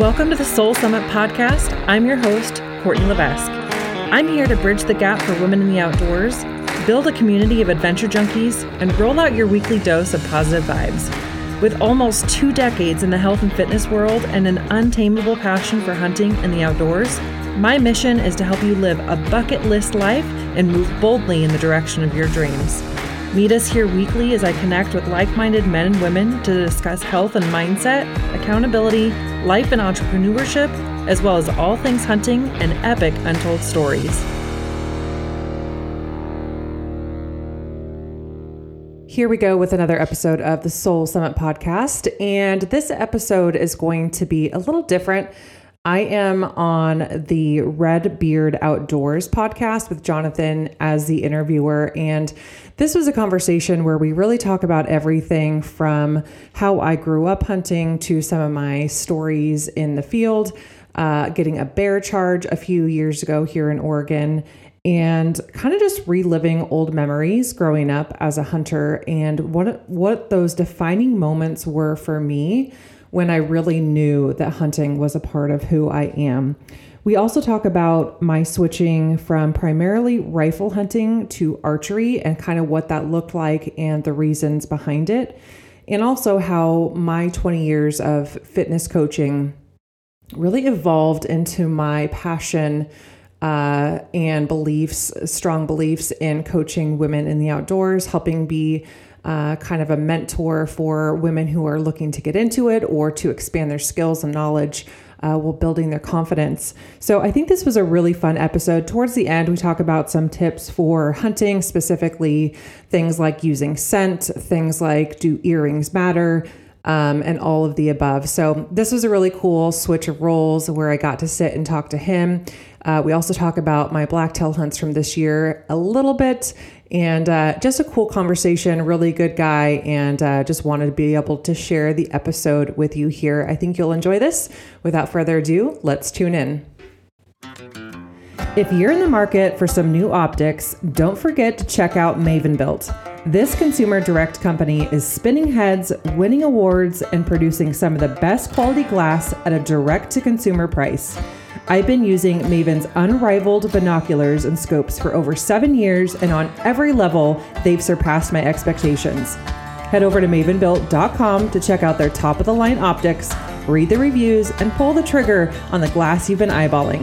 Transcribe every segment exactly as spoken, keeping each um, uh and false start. Welcome to the Soul Summit podcast. I'm your host, Courtney Levesque. I'm here to bridge the gap for women in the outdoors, build a community of adventure junkies, and roll out your weekly dose of positive vibes. With almost two decades in the health and fitness world and an untamable passion for hunting and the outdoors, my mission is to help you live a bucket list life and move boldly in the direction of your dreams. Meet us here weekly as I connect with like-minded men and women to discuss health and mindset, accountability, life and entrepreneurship, as well as all things hunting and epic untold stories. Here we go with another episode of the Soul Summit podcast, and this episode is going to be a little different. I am on the Red Beard Outdoors podcast with Jonathan as the interviewer, and this was a conversation where we really talk about everything from how I grew up hunting to some of my stories in the field, uh, getting a bear charge a few years ago here in Oregon, and kind of just reliving old memories growing up as a hunter and what what those defining moments were for me when I really knew that hunting was a part of who I am. We also talk about my switching from primarily rifle hunting to archery and kind of what that looked like and the reasons behind it. And also how my twenty years of fitness coaching really evolved into my passion uh, and beliefs, strong beliefs in coaching women in the outdoors, helping be Uh, kind of a mentor for women who are looking to get into it or to expand their skills and knowledge uh, while building their confidence. So I think this was a really fun episode. Towards the end, we talk about some tips for hunting, specifically things like using scent, things like do earrings matter, um, and all of the above. So this was a really cool switch of roles where I got to sit and talk to him. Uh, we also talk about my blacktail hunts from this year a little bit. And uh, just a cool conversation, really good guy, and uh, just wanted to be able to share the episode with you here. I think you'll enjoy this. Without further ado, let's tune in. If you're in the market for some new optics, don't forget to check out Maven Built. This consumer direct company is spinning heads, winning awards, and producing some of the best quality glass at a direct-to-consumer price. I've been using Maven's unrivaled binoculars and scopes for over seven years, and on every level, they've surpassed my expectations. Head over to maven built dot com to check out their top-of-the-line optics, read the reviews, and pull the trigger on the glass you've been eyeballing.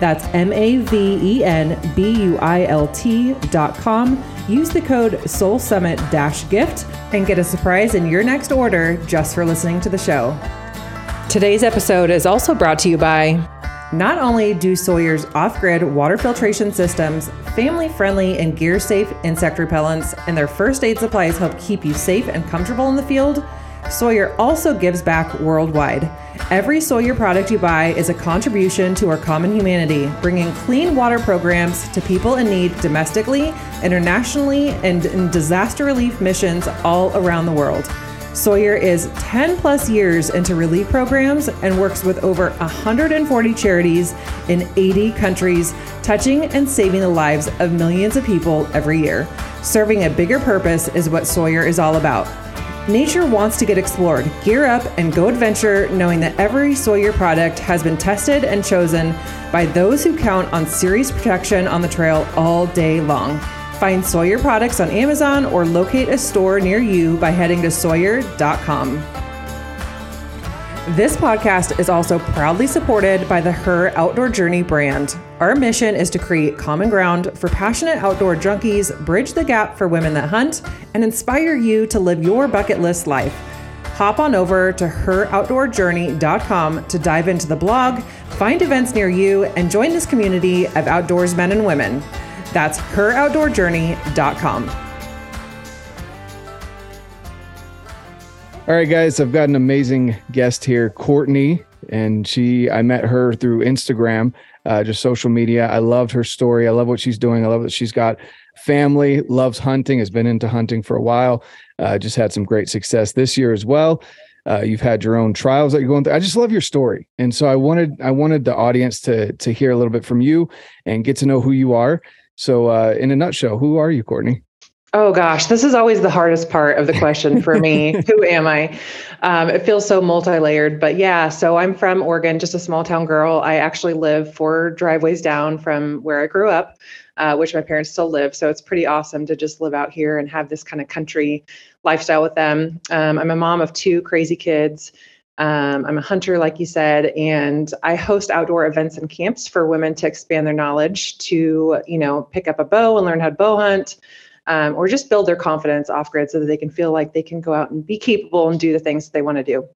That's M A V E N B U I L T dot com. Use the code Soul Summit gift and get a surprise in your next order just for listening to the show. Today's episode is also brought to you by... Not only do Sawyer's off-grid water filtration systems, family-friendly and gear-safe insect repellents, and their first aid supplies help keep you safe and comfortable in the field, Sawyer also gives back worldwide. Every Sawyer product you buy is a contribution to our common humanity, bringing clean water programs to people in need domestically, internationally, and in disaster relief missions all around the world. Sawyer is ten plus years into relief programs and works with over one hundred forty charities in eighty countries, touching and saving the lives of millions of people every year. Serving a bigger purpose is what Sawyer is all about. Nature wants to get explored. Gear up and go adventure, knowing that every Sawyer product has been tested and chosen by those who count on serious protection on the trail all day long. Find Sawyer products on Amazon or locate a store near you by heading to Sawyer dot com. This podcast is also proudly supported by the Her Outdoor Journey brand. Our mission is to create common ground for passionate outdoor junkies, bridge the gap for women that hunt, and inspire you to live your bucket list life. Hop on over to her outdoor journey dot com to dive into the blog, find events near you, and join this community of outdoors men and women. That's her outdoor journey dot com. All right, guys, I've got an amazing guest here, Courtney, and she, I met her through Instagram, uh, just social media. I loved her story. I love what she's doing. I love that she's got family, loves hunting, has been into hunting for a while, uh, just had some great success this year as well. Uh, you've had your own trials that you're going through. I just love your story. And so I wanted, I wanted the audience to, to hear a little bit from you and get to know who you are. So uh, in a nutshell, who are you, Courtney? Oh gosh, this is always the hardest part of the question for me. Who am I? Um, it feels so multi-layered, but yeah, so I'm from Oregon, just a small town girl. I actually live four driveways down from where I grew up, uh, which my parents still live. So it's pretty awesome to just live out here and have this kind of country lifestyle with them. Um, I'm a mom of two crazy kids. Um, I'm a hunter, like you said, and I host outdoor events and camps for women to expand their knowledge to, you know, pick up a bow and learn how to bow hunt. Um, or just build their confidence off grid so that they can feel like they can go out and be capable and do the things that they want to do.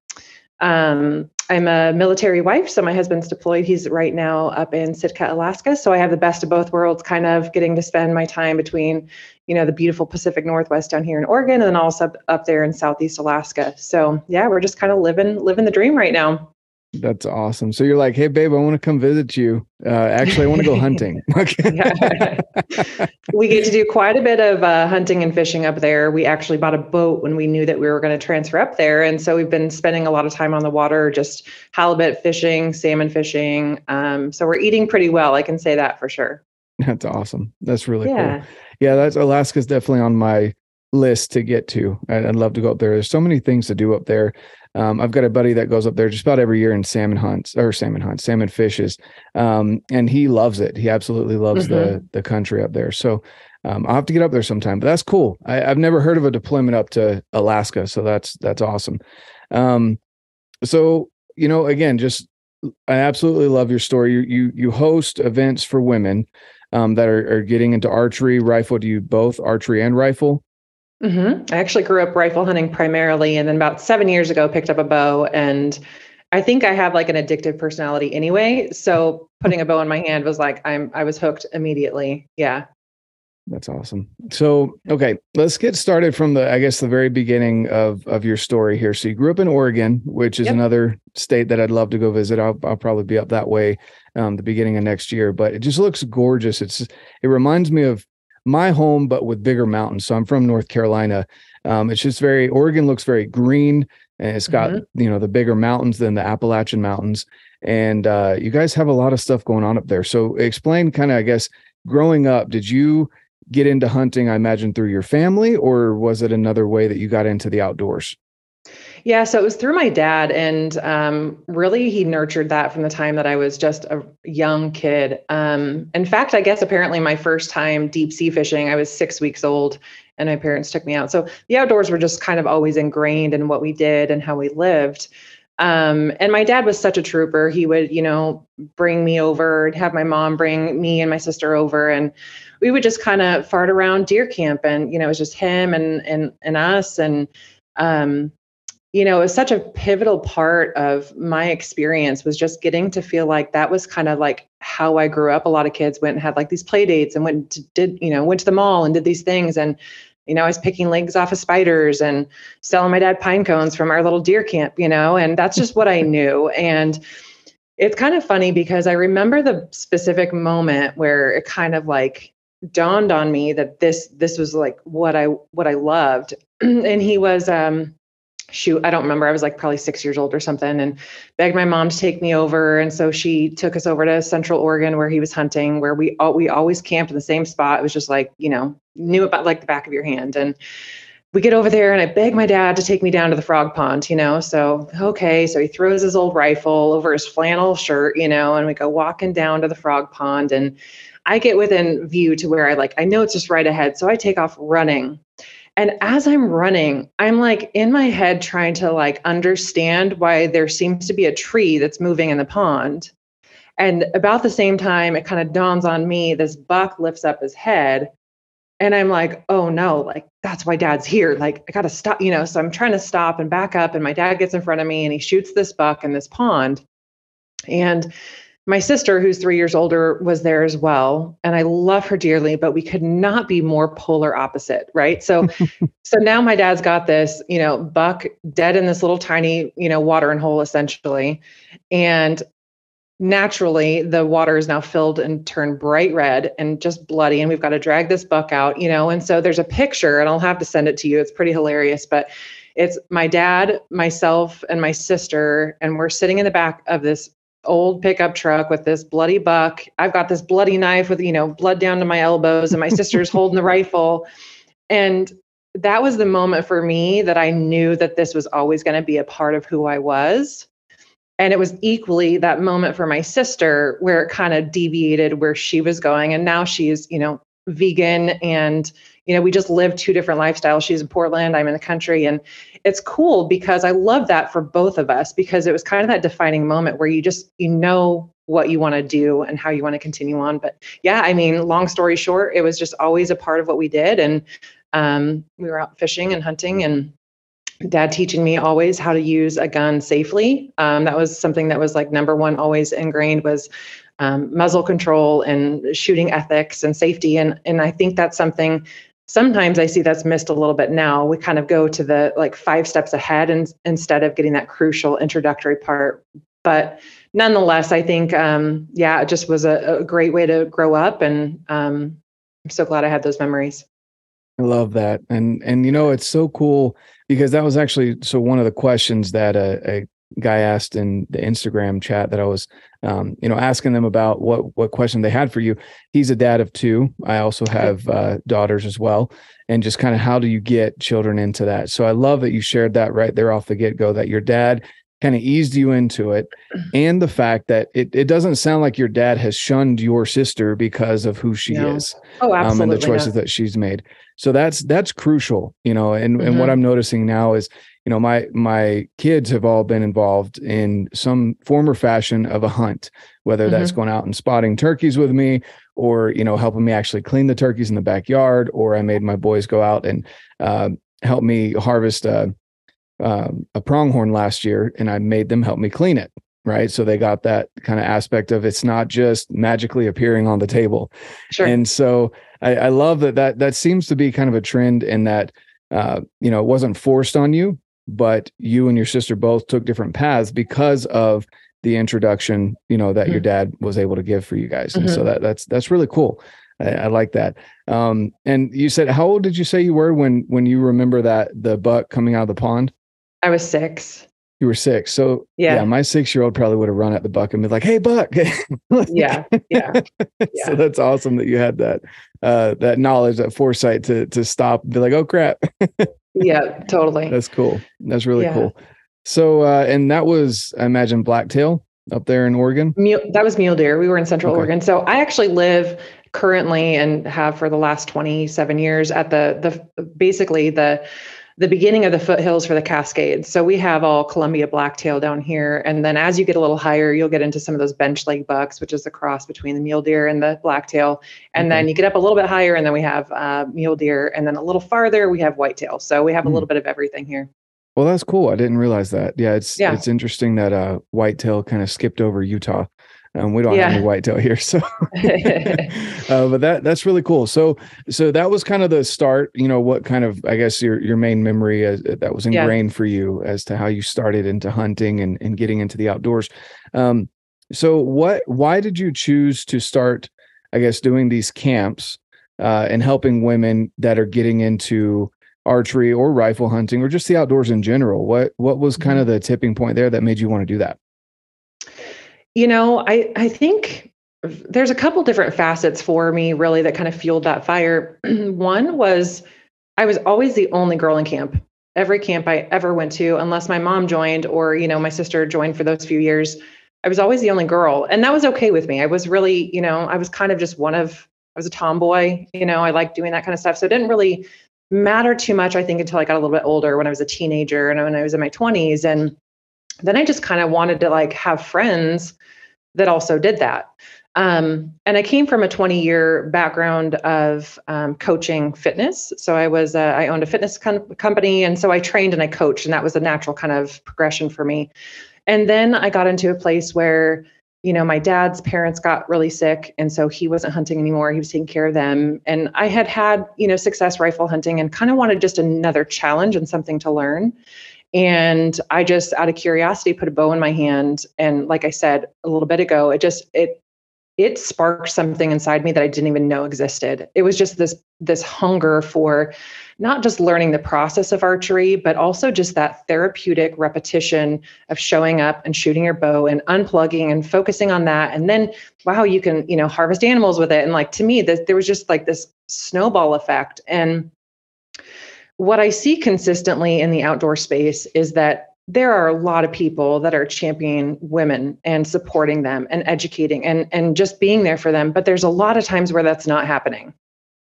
Um, I'm a military wife, so my husband's deployed. He's right now up in Sitka, Alaska. So I have the best of both worlds, kind of getting to spend my time between, you know, the beautiful Pacific Northwest down here in Oregon and then also up, up there in Southeast Alaska. So yeah, we're just kind of living, living the dream right now. That's awesome. So you're like, hey, babe, I want to come visit you. Uh, actually, I want to go hunting. We get to do quite a bit of uh, hunting and fishing up there. We actually bought a boat when we knew that we were going to transfer up there. And so we've been spending a lot of time on the water, just halibut fishing, salmon fishing. Um, so we're eating pretty well. I can say that for sure. That's awesome. That's really yeah. cool. Yeah, that's Alaska's definitely on my list to get to. I'd, I'd love to go up there. There's so many things to do up there. Um, I've got a buddy that goes up there just about every year and salmon hunts or salmon hunts, salmon fishes. Um, and he loves it. He absolutely loves mm-hmm. the the country up there. So um, I'll have to get up there sometime, but that's cool. I, I've never heard of a deployment up to Alaska. So that's, that's awesome. Um, so, you know, again, just, I absolutely love your story. You, you, you host events for women um, that are, are getting into archery, rifle. Do you both archery and rifle? Mm-hmm. I actually grew up rifle hunting primarily, and then about seven years ago, picked up a bow. And I think I have like an addictive personality anyway. So putting a bow in my hand was like, I'm, I was hooked immediately. Yeah. That's awesome. So, okay, let's get started from the, I guess, the very beginning of, of your story here. So you grew up in Oregon, which is yep. another state that I'd love to go visit. I'll, I'll probably be up that way um, the beginning of next year, but it just looks gorgeous. It's, it reminds me of my home, but with bigger mountains. So I'm from North Carolina. Um, it's just very, Oregon looks very green, and it's got, mm-hmm. you know, the bigger mountains than the Appalachian Mountains. And uh, you guys have a lot of stuff going on up there. So explain kind of, I guess, growing up, did you get into hunting, I imagine, through your family, or was it another way that you got into the outdoors? Yeah, so it was through my dad, and um, really he nurtured that from the time that I was just a young kid. Um, in fact, I guess apparently my first time deep sea fishing, I was six weeks old and my parents took me out. So the outdoors were just kind of always ingrained in what we did and how we lived. Um, and my dad was such a trooper. He would, you know, bring me over and have my mom bring me and my sister over. And we would just kind of fart around deer camp, and, you know, it was just him and, and, and us. And, um, you know, it was such a pivotal part of my experience, was just getting to feel like that was kind of like how I grew up. A lot of kids went and had like these play dates and went to, did, you know, went to the mall and did these things. And, you know, I was picking legs off of spiders and selling my dad pine cones from our little deer camp, you know, and that's just what I knew. And it's kind of funny because I remember the specific moment where it kind of like dawned on me that this, this was like what I, what I loved. And he was, um, shoot, I don't remember. I was like probably six years old or something, and begged my mom to take me over. And so she took us over to Central Oregon, where he was hunting, where we all, we always camped in the same spot. It was just like, you know, knew about like the back of your hand. And we get over there and I beg my dad to take me down to the frog pond, you know? So, okay. So he throws his old rifle over his flannel shirt, you know, and we go walking down to the frog pond, and I get within view to where I like, I know it's just right ahead. So I take off running. And as I'm running, I'm like in my head trying to like understand why there seems to be a tree that's moving in the pond. And about the same time, it kind of dawns on me, this buck lifts up his head, and I'm like, oh no, like that's why dad's here. Like I got to stop, you know, so I'm trying to stop and back up, and my dad gets in front of me and he shoots this buck in this pond. And my sister, who's three years older, was there as well. And I love her dearly, but we could not be more polar opposite, right? So so now my dad's got this, you know, buck dead in this little tiny, you know, watering hole essentially. And naturally the water is now filled and turned bright red and just bloody. And we've got to drag this buck out, you know? And so there's a picture, and I'll have to send it to you. It's pretty hilarious, but it's my dad, myself, and my sister. And we're sitting in the back of this old pickup truck with this bloody buck. I've got this bloody knife with, you know, blood down to my elbows, and my sister's holding the rifle. And that was the moment for me that I knew that this was always going to be a part of who I was. And it was equally that moment for my sister where it kind of deviated where she was going. And now she is, you know, vegan, and, you know, we just live two different lifestyles. She's in Portland, I'm in the country. And it's cool because I love that for both of us, because it was kind of that defining moment where you just, you know, what you want to do and how you want to continue on. But yeah, I mean, long story short, it was just always a part of what we did. And um, we were out fishing and hunting, and Dad teaching me always how to use a gun safely. Um, that was something that was like number one, always ingrained, was um, muzzle control and shooting ethics and safety. And, and I think that's something sometimes I see that's missed a little bit now. We kind of go to the like five steps ahead and instead of getting that crucial introductory part. But nonetheless, I think, um, yeah, it just was a, a great way to grow up. And um, I'm so glad I had those memories. I love that. And, and, you know, it's so cool because that was actually, so one of the questions that a, a guy asked in the Instagram chat that I was, um, you know, asking them about what, what question they had for you. He's a dad of two. I also have uh, daughters as well. And just kind of, how do you get children into that? So I love that you shared that right there off the get-go, that your dad kind of eased you into it. And the fact that it, it doesn't sound like your dad has shunned your sister because of who she no. is oh, absolutely um, and the choices not. that she's made. So that's, that's crucial, you know, and, mm-hmm. and what I'm noticing now is, you know, my, my kids have all been involved in some form or fashion of a hunt, whether mm-hmm. that's going out and spotting turkeys with me, or, you know, helping me actually clean the turkeys in the backyard, or I made my boys go out and uh, help me harvest a, uh, Um, a pronghorn last year, and I made them help me clean it. Right. So they got that kind of aspect of it's not just magically appearing on the table. Sure. And so I, I love that, that that seems to be kind of a trend in that, uh, you know, it wasn't forced on you, but you and your sister both took different paths because of the introduction, you know, that mm-hmm. your dad was able to give for you guys. And mm-hmm. so that that's, that's really cool. I, I like that. Um, and you said, how old did you say you were when, when you remember that the buck coming out of the pond? I was six. You were six. So yeah, yeah my six-year-old probably would have run at the buck and been like, hey, buck. yeah, yeah. Yeah. So that's awesome that you had that, uh, that knowledge, that foresight to, to stop and be like, oh crap. yeah, totally. That's cool. That's really yeah. cool. So, uh, and that was, I imagine, blacktail up there in Oregon. Mule, that was mule deer. We were in Central okay. Oregon. So I actually live currently and have for the last twenty-seven years at the, the, basically the, the beginning of the foothills for the Cascades. So we have all Columbia blacktail down here. And then as you get a little higher, you'll get into some of those bench leg bucks, which is the cross between the mule deer and the blacktail. And mm-hmm. then you get up a little bit higher and then we have uh, mule deer. And then a little farther, we have whitetail. So we have mm-hmm. a little bit of everything here. Well, that's cool. I didn't realize that. Yeah, it's yeah. it's interesting that uh, whitetail kind of skipped over Utah. And um, we don't yeah. have any whitetail here, so. uh, but that that's really cool. So so that was kind of the start. You know, what kind of I guess your your main memory as, that was ingrained yeah. for you as to how you started into hunting and, and getting into the outdoors. Um, so what why did you choose to start? I guess doing these camps uh, and helping women that are getting into archery or rifle hunting or just the outdoors in general. What what was kind of the tipping point there that made you want to do that? You know, I, I think there's a couple different facets for me, really, that kind of fueled that fire. One was I was always the only girl in camp. Every camp I ever went to, unless my mom joined or, you know, my sister joined for those few years, I was always the only girl. And that was okay with me. I was really, you know, I was kind of just one of, I was a tomboy, you know, I liked doing that kind of stuff. So it didn't really matter too much, I think, until I got a little bit older when I was a teenager and when I was in my twenties. And then I just kind of wanted to like have friends that also did that. Um, and I came from a twenty year background of um, coaching fitness. So I was, uh, I owned a fitness com- company. And so I trained and I coached, and that was a natural kind of progression for me. And then I got into a place where, you know, my dad's parents got really sick. And so he wasn't hunting anymore. He was taking care of them. And I had had, you know, success rifle hunting and kind of wanted just another challenge and something to learn. And I just, out of curiosity, put a bow in my hand. And like I said a little bit ago, it just, it, it sparked something inside me that I didn't even know existed. It was just this, this hunger for not just learning the process of archery, but also just that therapeutic repetition of showing up and shooting your bow and unplugging and focusing on that. And then, wow, you can, you know, harvest animals with it. And like, to me, this, there was just like this snowball effect. And what I see consistently in the outdoor space is that there are a lot of people that are championing women and supporting them and educating and, and just being there for them. But there's a lot of times where that's not happening.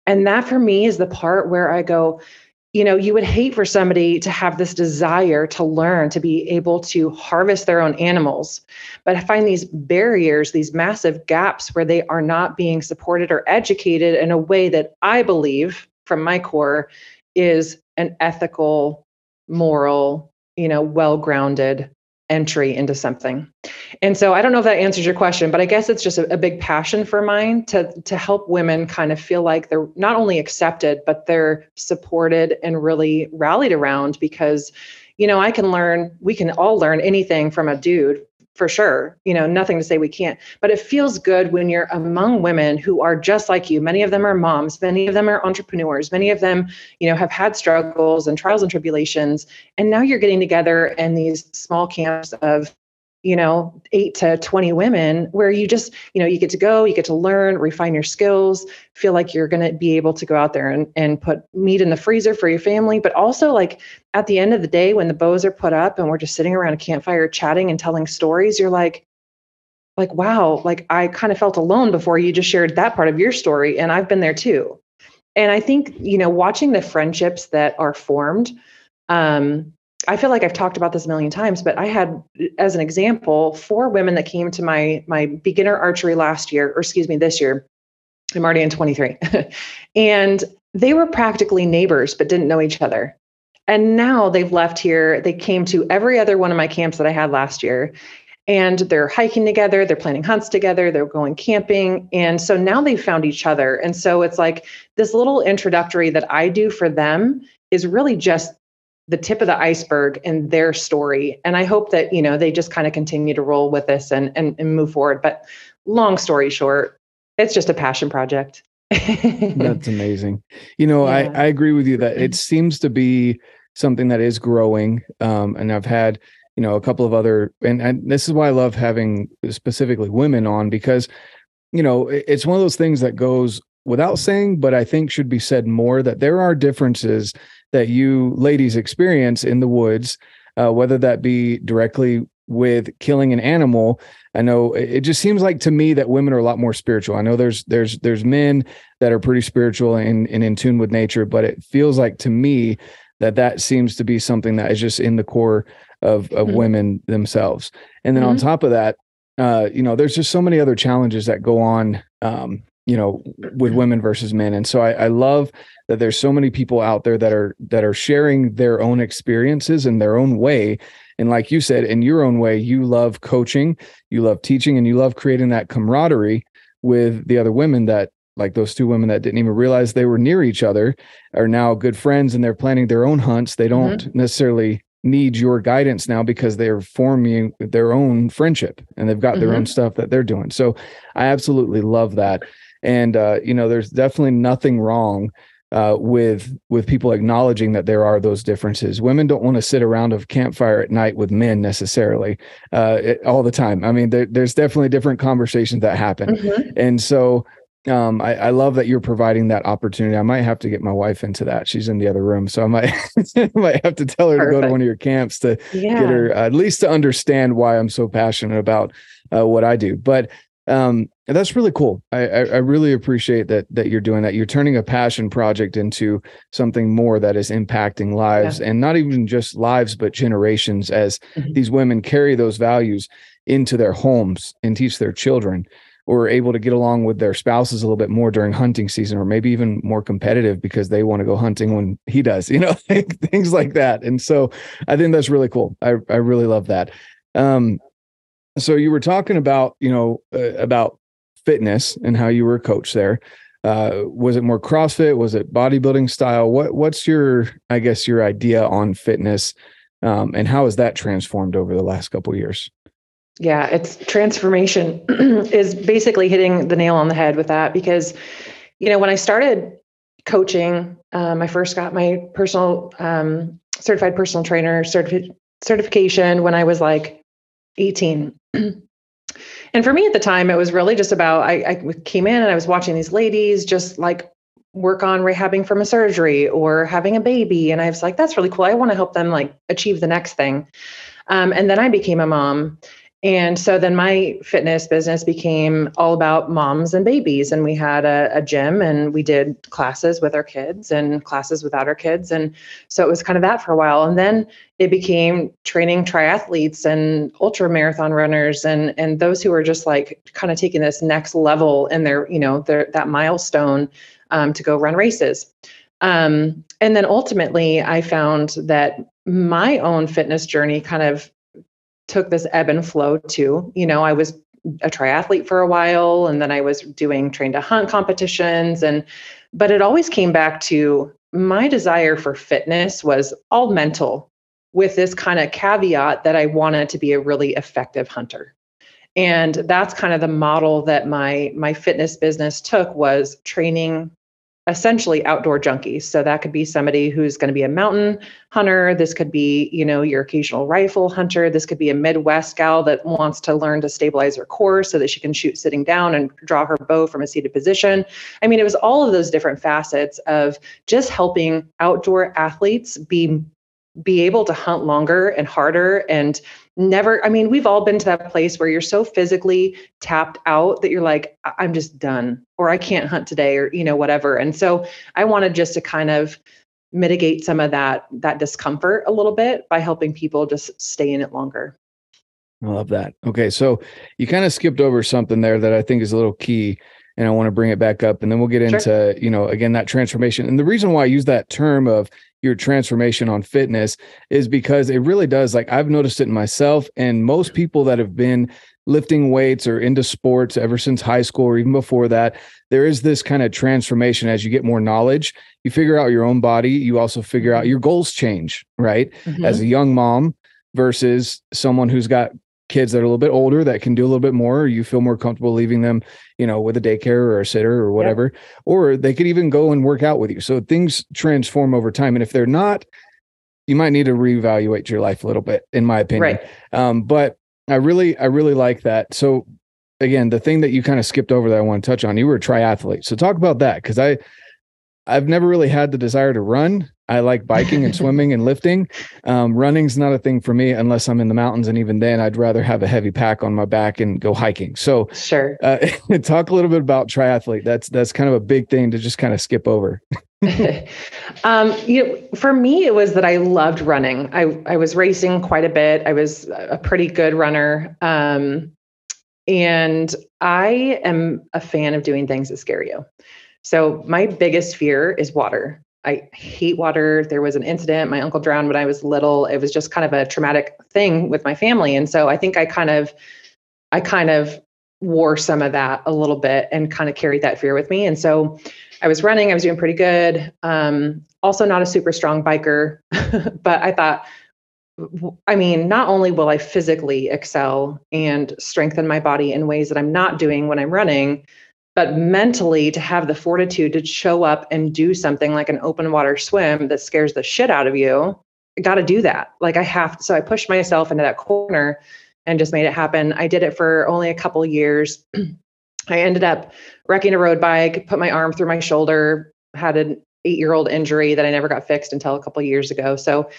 And that for me is the part where I go, you know, you would hate for somebody to have this desire to learn, to be able to harvest their own animals, but I find these barriers, these massive gaps where they are not being supported or educated in a way that I believe from my core is an ethical, moral, you know, well-grounded entry into something. And so I don't know if that answers your question, but I guess it's just a, a big passion for mine to, to help women kind of feel like they're not only accepted, but they're supported and really rallied around because, you know, I can learn, we can all learn anything from a dude for sure, you know, nothing to say we can't, but it feels good when you're among women who are just like you. Many of them are moms, many of them are entrepreneurs, many of them, you know, have had struggles and trials and tribulations. And now you're getting together in these small camps of, you know, eight to twenty women where you just, you know, you get to go, you get to learn, refine your skills, feel like you're going to be able to go out there and, and put meat in the freezer for your family. But also like at the end of the day, when the bows are put up and we're just sitting around a campfire chatting and telling stories, you're like, like, wow, like I kind of felt alone before you just shared that part of your story. And I've been there too. And I think, you know, watching the friendships that are formed, um, I feel like I've talked about this a million times, but I had, as an example, four women that came to my my beginner archery last year, or excuse me, this year. I'm already in twenty-three. And they were practically neighbors, but didn't know each other. And now they've left here. They came to every other one of my camps that I had last year. And they're hiking together, they're planning hunts together, they're going camping. And so now they've found each other. And so it's like this little introductory that I do for them is really just the tip of the iceberg and their story. And I hope that, you know, they just kind of continue to roll with this and, and, and move forward. But long story short, it's just a passion project. That's amazing. You know, yeah. I, I agree with you that it seems to be something that is growing. Um, and I've had, you know, a couple of other, and, and this is why I love having specifically women on, because, you know, it, it's one of those things that goes without saying, but I think should be said more, that there are differences that you ladies experience in the woods, uh, whether that be directly with killing an animal. I know it just seems like to me that women are a lot more spiritual. I know there's there's there's men that are pretty spiritual and, and in tune with nature, but it feels like to me that that seems to be something that is just in the core of, of mm-hmm. women themselves. And then mm-hmm. on top of that, uh, you know, there's just so many other challenges that go on, um, you know, with women versus men. And so I, I love that there's so many people out there that are, that are sharing their own experiences in their own way. And like you said, in your own way, you love coaching, you love teaching, and you love creating that camaraderie with the other women that, like those two women that didn't even realize they were near each other, are now good friends and they're planning their own hunts. They don't mm-hmm. necessarily need your guidance now because they're forming their own friendship and they've got mm-hmm. their own stuff that they're doing. So I absolutely love that. And, uh, you know, there's definitely nothing wrong uh, with with people acknowledging that there are those differences. Women don't want to sit around a campfire at night with men necessarily uh, it, all the time. I mean, there, there's definitely different conversations that happen. Mm-hmm. And so um, I, I love that you're providing that opportunity. I might have to get my wife into that. She's in the other room. So I might, I might have to tell her Perfect. To go to one of your camps to yeah. get her uh, at least to understand why I'm so passionate about uh, what I do. But um that's really cool. I, I I really appreciate that that you're doing that. You're turning a passion project into something more that is impacting lives yeah. and not even just lives, but generations, as mm-hmm. these women carry those values into their homes and teach their children, or are able to get along with their spouses a little bit more during hunting season, or maybe even more competitive because they want to go hunting when he does, you know, things like that. And so I think that's really cool. I, I really love that. Um, So you were talking about, you know, uh, about fitness and how you were a coach there. Uh, was it more CrossFit? Was it bodybuilding style? What What's your, I guess, your idea on fitness, um, and how has that transformed over the last couple of years? Yeah, it's transformation is basically hitting the nail on the head with that, because, you know, when I started coaching, um, I first got my personal um, certified personal trainer certifi- certification when I was like eighteen. And for me at the time, it was really just about, I, I came in and I was watching these ladies just like work on rehabbing from a surgery or having a baby. And I was like, that's really cool. I want to help them like achieve the next thing. Um, and then I became a mom. And so then my fitness business became all about moms and babies. And we had a, a gym and we did classes with our kids and classes without our kids. And so it was kind of that for a while. And then it became training triathletes and ultra marathon runners and, and those who are just like kind of taking this next level in their, you know, their, that milestone um, to go run races. Um, and then ultimately I found that my own fitness journey kind of took this ebb and flow too. You know, I was a triathlete for a while and then I was doing train to hunt competitions and, but it always came back to my desire for fitness was all mental with this kind of caveat that I wanted to be a really effective hunter. And that's kind of the model that my, my fitness business took was training essentially outdoor junkies. So that could be somebody who's going to be a mountain hunter. This could be, you know, your occasional rifle hunter. This could be a Midwest gal that wants to learn to stabilize her core so that she can shoot sitting down and draw her bow from a seated position. I mean, it was all of those different facets of just helping outdoor athletes be be able to hunt longer and harder and never, I mean, we've all been to that place where you're so physically tapped out that you're like, I'm just done, or I can't hunt today, or, you know, whatever. And so I wanted just to kind of mitigate some of that, that discomfort a little bit by helping people just stay in it longer. I love that. Okay. So you kind of skipped over something there that I think is a little key and I want to bring it back up and then we'll get into, sure. you know, again, that transformation. And the reason why I use that term of your transformation on fitness is because it really does. Like I've noticed it in myself and most people that have been lifting weights or into sports ever since high school or even before that, there is this kind of transformation as you get more knowledge, you figure out your own body. You also figure out your goals change, right? Mm-hmm. As a young mom versus someone who's got kids that are a little bit older that can do a little bit more, or you feel more comfortable leaving them, you know, with a daycare or a sitter or whatever, yep. or they could even go and work out with you. So things transform over time. And if they're not, you might need to reevaluate your life a little bit, in my opinion. Right. Um, but I really, I really like that. So again, the thing that you kind of skipped over that I want to touch on, you were a triathlete. So talk about that. Cause I, I've never really had the desire to run. I like biking and swimming and lifting. Um, running's not a thing for me unless I'm in the mountains. And even then I'd rather have a heavy pack on my back and go hiking. So sure. uh, talk a little bit about triathlete. That's, that's kind of a big thing to just kind of skip over. um, you know, for me, it was that I loved running. I, I was racing quite a bit. I was a pretty good runner. Um, and I am a fan of doing things that scare you. So my biggest fear is water. I hate water. There was an incident. My uncle drowned when I was little. It was just kind of a traumatic thing with my family. And so I think I kind of, I kind of wore some of that a little bit and kind of carried that fear with me. And so I was running, I was doing pretty good. Um, also not a super strong biker, but I thought, I mean, not only will I physically excel and strengthen my body in ways that I'm not doing when I'm running, but mentally to have the fortitude to show up and do something like an open water swim that scares the shit out of you, I got to do that. Like I have, so I pushed myself into that corner and just made it happen. I did it for only a couple years. I ended up wrecking a road bike, put my arm through my shoulder, had an eight-year-old injury that I never got fixed until a couple years ago. So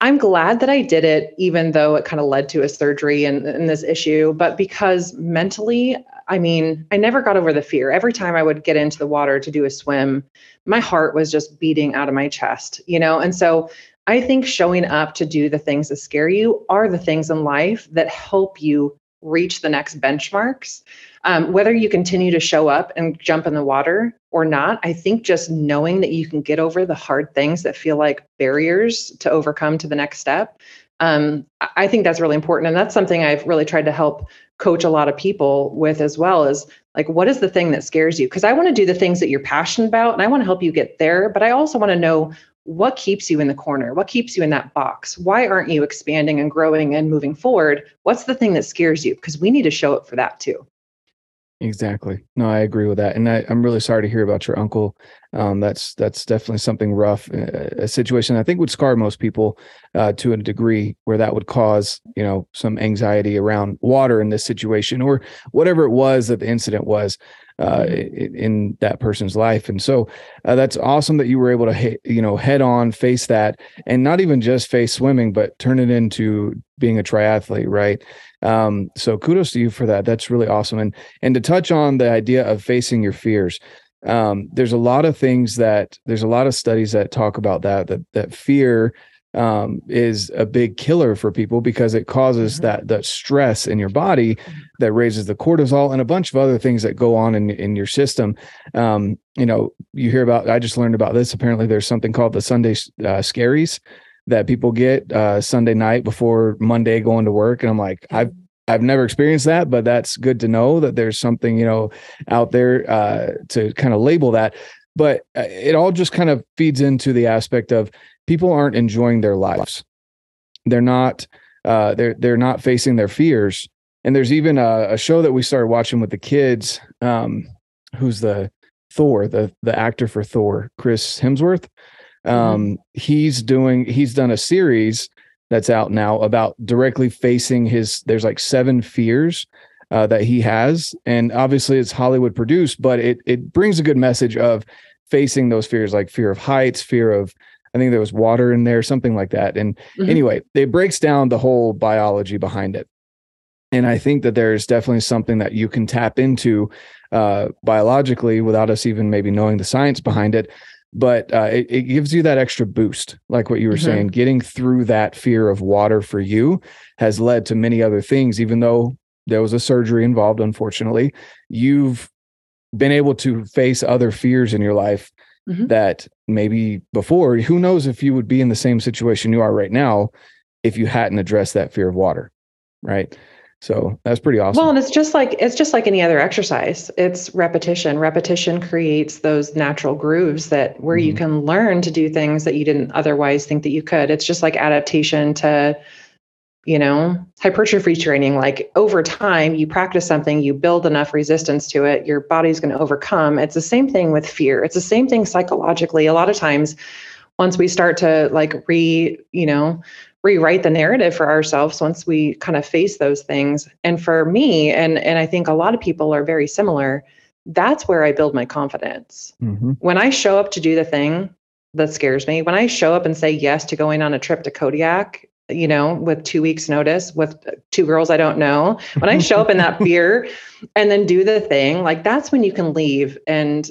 I'm glad that I did it, even though it kind of led to a surgery and, and this issue, but because mentally, I mean, I never got over the fear. Every time I would get into the water to do a swim, my heart was just beating out of my chest, you know? And so I think showing up to do the things that scare you are the things in life that help you reach the next benchmarks. Um, whether you continue to show up and jump in the water or not, I think just knowing that you can get over the hard things that feel like barriers to overcome to the next step. Um, I think that's really important. And that's something I've really tried to help coach a lot of people with as well is like, what is the thing that scares you? Because I want to do the things that you're passionate about and I want to help you get there, but I also want to know what keeps you in the corner? What keeps you in that box? Why aren't you expanding and growing and moving forward? What's the thing that scares you? Because we need to show up for that too. Exactly. No, I agree with that. And I, I'm really sorry to hear about your uncle. Um, that's that's definitely something rough, a, a situation I think would scar most people uh, to a degree where that would cause, you know, some anxiety around water in this situation or whatever it was that the incident was uh, in that person's life. And so uh, that's awesome that you were able to, you know, head on face that, and not even just face swimming, but turn it into being a triathlete, right? Um, so kudos to you for that. That's really awesome. And and to touch on the idea of facing your fears, um, there's a lot of things that there's a lot of studies that talk about that, that, that fear um, is a big killer for people because it causes that, that stress in your body that raises the cortisol and a bunch of other things that go on in, in your system. Um, you know, you hear about, I just learned about this. Apparently there's something called the Sunday uh, scaries that people get uh, Sunday night before Monday going to work. And I'm like, I've, I've never experienced that, but that's good to know that there's something, you know, out there uh, to kind of label that. But it all just kind of feeds into the aspect of people aren't enjoying their lives. They're not, uh, they're, they're not facing their fears. And there's even a, a show that we started watching with the kids. Um, who's the Thor, the, the actor for Thor, Chris Hemsworth. Um, mm-hmm. He's doing, he's done a series that's out now about directly facing his, there's like seven fears uh, that he has. And obviously it's Hollywood produced, but it it brings a good message of facing those fears, like fear of heights, fear of, I think there was water in there, something like that. And mm-hmm. anyway, it breaks down the whole biology behind it. And I think that there's definitely something that you can tap into uh, biologically without us even maybe knowing the science behind it. But uh, it, it gives you that extra boost, like what you were mm-hmm. saying. Getting through that fear of water for you has led to many other things. Even though there was a surgery involved, unfortunately, you've been able to face other fears in your life mm-hmm. that maybe before, who knows if you would be in the same situation you are right now if you hadn't addressed that fear of water, right? So that's pretty awesome. Well, and it's just like, it's just like any other exercise. It's repetition. Repetition creates those natural grooves that where mm-hmm. you can learn to do things that you didn't otherwise think that you could. It's just like adaptation to, you know, hypertrophy training. Like over time, you practice something, you build enough resistance to it, your body's going to overcome. It's the same thing with fear. It's the same thing psychologically. A lot of times, once we start to like re, you know, rewrite the narrative for ourselves once we kind of face those things. And for me, and and I think a lot of people are very similar, that's where I build my confidence. Mm-hmm. When I show up to do the thing that scares me, when I show up and say yes to going on a trip to Kodiak, you know, with two weeks notice with two girls I don't know, when I show up in that fear and then do the thing, like that's when you can leave and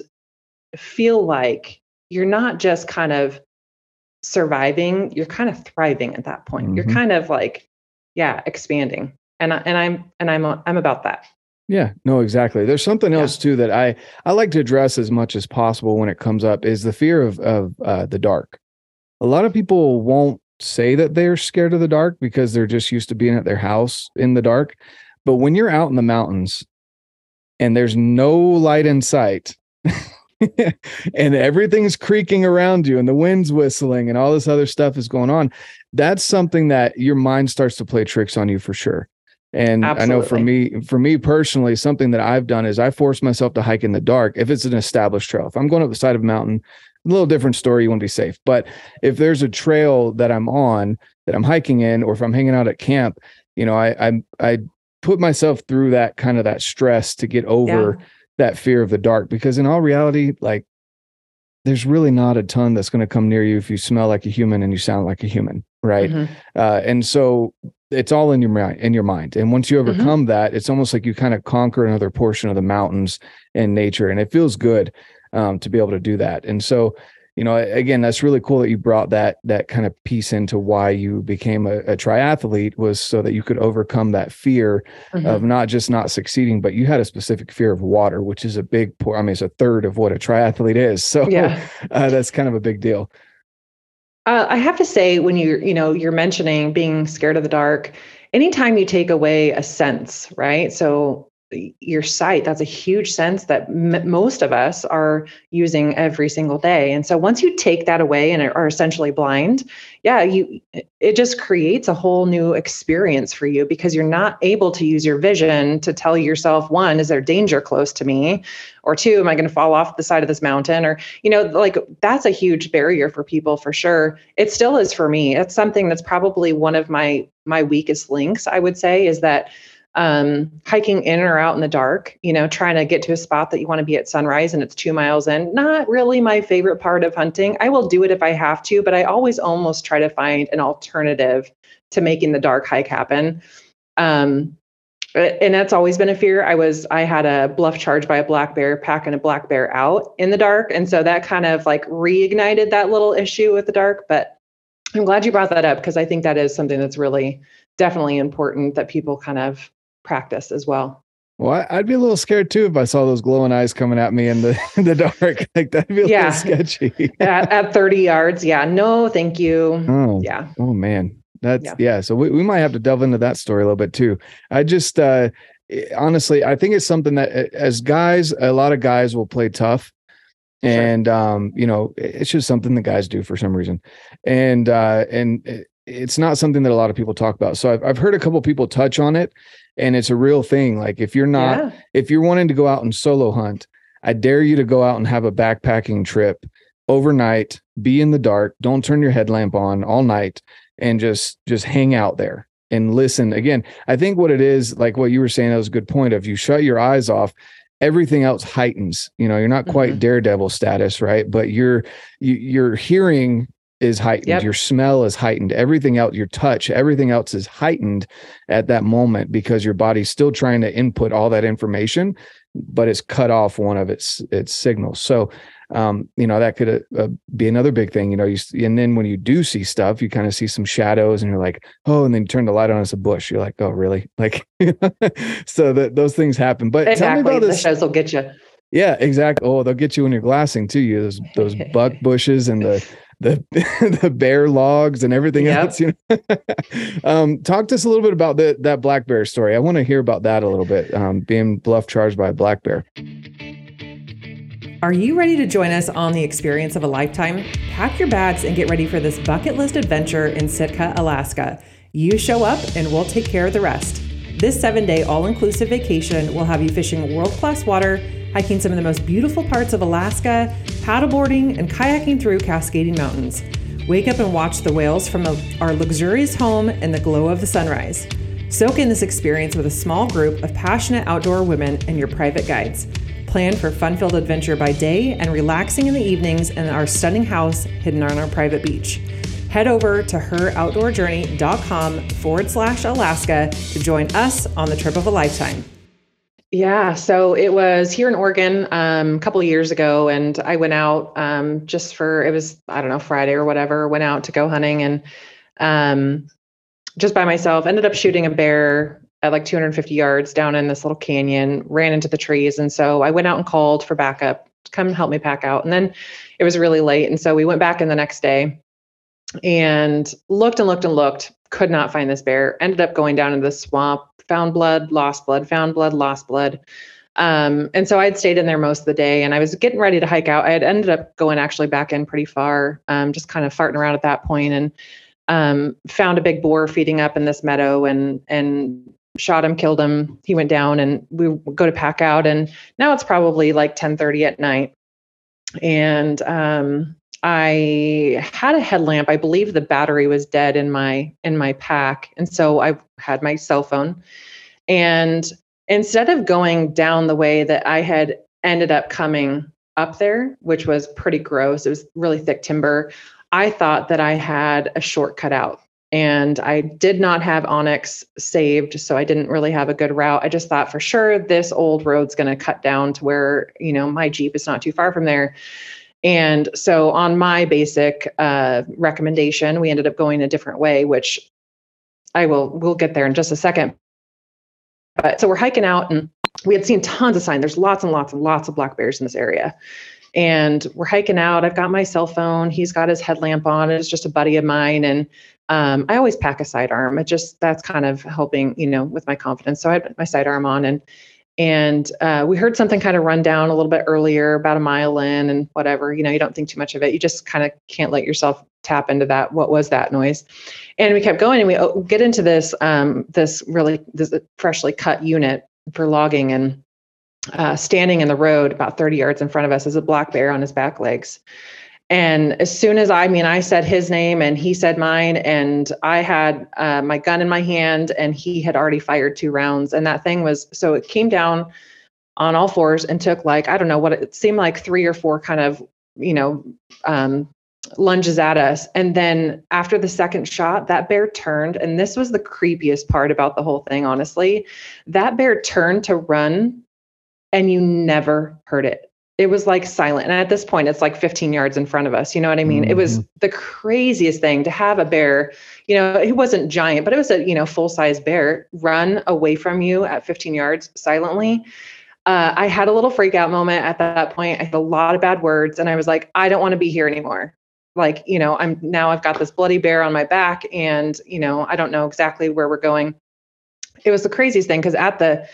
feel like you're not just kind of surviving, you're kind of thriving at that point. Mm-hmm. You're kind of like, yeah, expanding. And I, and I'm and I'm I'm about that. Yeah, no, exactly. There's something else yeah. too that I I like to address as much as possible when it comes up is the fear of of uh, the dark. A lot of people won't say that they're scared of the dark because they're just used to being at their house in the dark. But when you're out in the mountains and there's no light in sight. And everything's creaking around you and the wind's whistling and all this other stuff is going on. That's something that your mind starts to play tricks on you for sure. And absolutely. I know for me, for me personally, something that I've done is I force myself to hike in the dark. If it's an established trail, if I'm going up the side of a mountain, a little different story, you want to be safe. But if there's a trail that I'm on that I'm hiking in, or if I'm hanging out at camp, you know, I, I, I put myself through that kind of that stress to get over yeah. that fear of the dark, because in all reality, like there's really not a ton that's going to come near you if you smell like a human and you sound like a human. Right. Mm-hmm. Uh, and so it's all in your mind, in your mind. And once you overcome mm-hmm. that, it's almost like you kind of conquer another portion of the mountains and nature. And it feels good um, to be able to do that. And so, you know, again, that's really cool that you brought that, that kind of piece into why you became a, a triathlete, was so that you could overcome that fear mm-hmm. of not just not succeeding, but you had a specific fear of water, which is a big, I mean, it's a third of what a triathlete is. So yeah. uh, that's kind of a big deal. Uh, I have to say, when you're, you know, you're mentioning being scared of the dark, anytime you take away a sense, right? So your site, that's a huge sense that m- most of us are using every single day. And so once you take that away and are essentially blind, yeah, you, it just creates a whole new experience for you, because you're not able to use your vision to tell yourself, one, is there danger close to me? Or two, am I going to fall off the side of this mountain? Or, you know, like, that's a huge barrier for people, for sure. It still is for me. It's something that's probably one of my, my weakest links, I would say, is that Um, hiking in or out in the dark, you know, trying to get to a spot that you want to be at sunrise and it's two miles in, not really my favorite part of hunting. I will do it if I have to, but I always almost try to find an alternative to making the dark hike happen. Um, and that's always been a fear. I was, I had a bluff charge by a black bear, packing a black bear out in the dark. And so that kind of like reignited that little issue with the dark, but I'm glad you brought that up, because I think that is something that's really definitely important that people kind of practice as well. Well, I'd be a little scared too if I saw those glowing eyes coming at me in the in the dark. Like, that'd be a yeah. little sketchy. at, at thirty yards, yeah. No, thank you. Oh, yeah. Oh man, that's yeah. yeah. So we, we might have to delve into that story a little bit too. I just uh, honestly, I think it's something that as guys, a lot of guys will play tough, sure. and um, you know, it's just something the guys do for some reason, and uh, and it's not something that a lot of people talk about. So I've I've heard a couple of people touch on it. And it's a real thing. Like, if you're not, yeah. if you're wanting to go out and solo hunt, I dare you to go out and have a backpacking trip overnight, be in the dark, don't turn your headlamp on all night, and just, just hang out there and listen. Again, I think what it is, like what you were saying, that was a good point. If you shut your eyes off, everything else heightens, you know, you're not quite mm-hmm. daredevil status, right? But you're, you, you're hearing is heightened. Yep. Your smell is heightened. Everything else, your touch, everything else is heightened at that moment, because your body's still trying to input all that information, but it's cut off one of its, its signals. So, um, you know, that could uh, be another big thing, you know, you, and then when you do see stuff, you kind of see some shadows and you're like, oh, and then you turn the light on, it's a bush. You're like, oh, really? Like, so that those things happen, but exactly. tell me about this. The shadows will get you. Yeah, exactly. Oh, they'll get you when you're glassing too. You, those, those buck bushes and the, the the bear logs and everything yep. else. You know? um, talk to us a little bit about the, that black bear story. I want to hear about that a little bit, um, being bluff charged by a black bear. Are you ready to join us on the experience of a lifetime? Pack your bags and get ready for this bucket list adventure in Sitka, Alaska. You show up and we'll take care of the rest. This seven-day all-inclusive vacation will have you fishing world-class water, hiking some of the most beautiful parts of Alaska, paddleboarding, and kayaking through Cascading Mountains. Wake up and watch the whales from a, our luxurious home in the glow of the sunrise. Soak in this experience with a small group of passionate outdoor women and your private guides. Plan for fun-filled adventure by day and relaxing in the evenings in our stunning house hidden on our private beach. Head over to her outdoor journey dot com forward slash Alaska to join us on the trip of a lifetime. Yeah. So it was here in Oregon um, a couple of years ago, and I went out um, just for, it was, I don't know, Friday or whatever, went out to go hunting and um, just by myself, ended up shooting a bear at like two hundred fifty yards down in this little canyon, ran into the trees. And so I went out and called for backup to come help me pack out. And then it was really late. And so we went back in the next day and looked and looked and looked, could not find this bear, ended up going down into the swamp, found blood, lost blood, found blood, lost blood. Um, and so I'd stayed in there most of the day and I was getting ready to hike out. I had ended up going actually back in pretty far, um, just kind of farting around at that point, and um, found a big boar feeding up in this meadow and, and shot him, killed him. He went down and we go to pack out, and now it's probably like ten thirty at night. And um, I had a headlamp. I believe the battery was dead in my, in my pack. And so I had my cell phone, and instead of going down the way that I had ended up coming up there, which was pretty gross, it was really thick timber, I thought that I had a shortcut out, and I did not have Onyx saved. So I didn't really have a good route. I just thought for sure this old road's going to cut down to where, you know, my Jeep is not too far from there. And so on my basic uh, recommendation, we ended up going a different way, which I will, we'll get there in just a second. But so we're hiking out, and we had seen tons of sign. There's lots and lots and lots of black bears in this area. And we're hiking out. I've got my cell phone. He's got his headlamp on. It's just a buddy of mine. And um, I always pack a sidearm. It just, that's kind of helping, you know, with my confidence. So I had my sidearm on, and, And uh, we heard something kind of run down a little bit earlier, about a mile in and whatever, you know, you don't think too much of it. You just kind of can't let yourself tap into that. What was that noise? And we kept going, and we get into this, um, this really this freshly cut unit for logging, and uh, standing in the road about thirty yards in front of us is a black bear on his back legs. And as soon as I, I mean, I said his name and he said mine, and I had uh, my gun in my hand, and he had already fired two rounds. And that thing was, so it came down on all fours and took like, I don't know what it seemed like three or four kind of, you know, um, lunges at us. And then after the second shot, that bear turned. And this was the creepiest part about the whole thing, honestly. That bear turned to run, and you never heard it. It was like silent. And at this point, it's like fifteen yards in front of us. You know what I mean? Mm-hmm. It was the craziest thing to have a bear, you know, it wasn't giant, but it was a, you know, full-size bear run away from you at fifteen yards silently. Uh, I had a little freak out moment at that point. I had a lot of bad words, and I was like, I don't want to be here anymore. Like, you know, I'm now I've got this bloody bear on my back, and, you know, I don't know exactly where we're going. It was the craziest thing. 'Cause at the,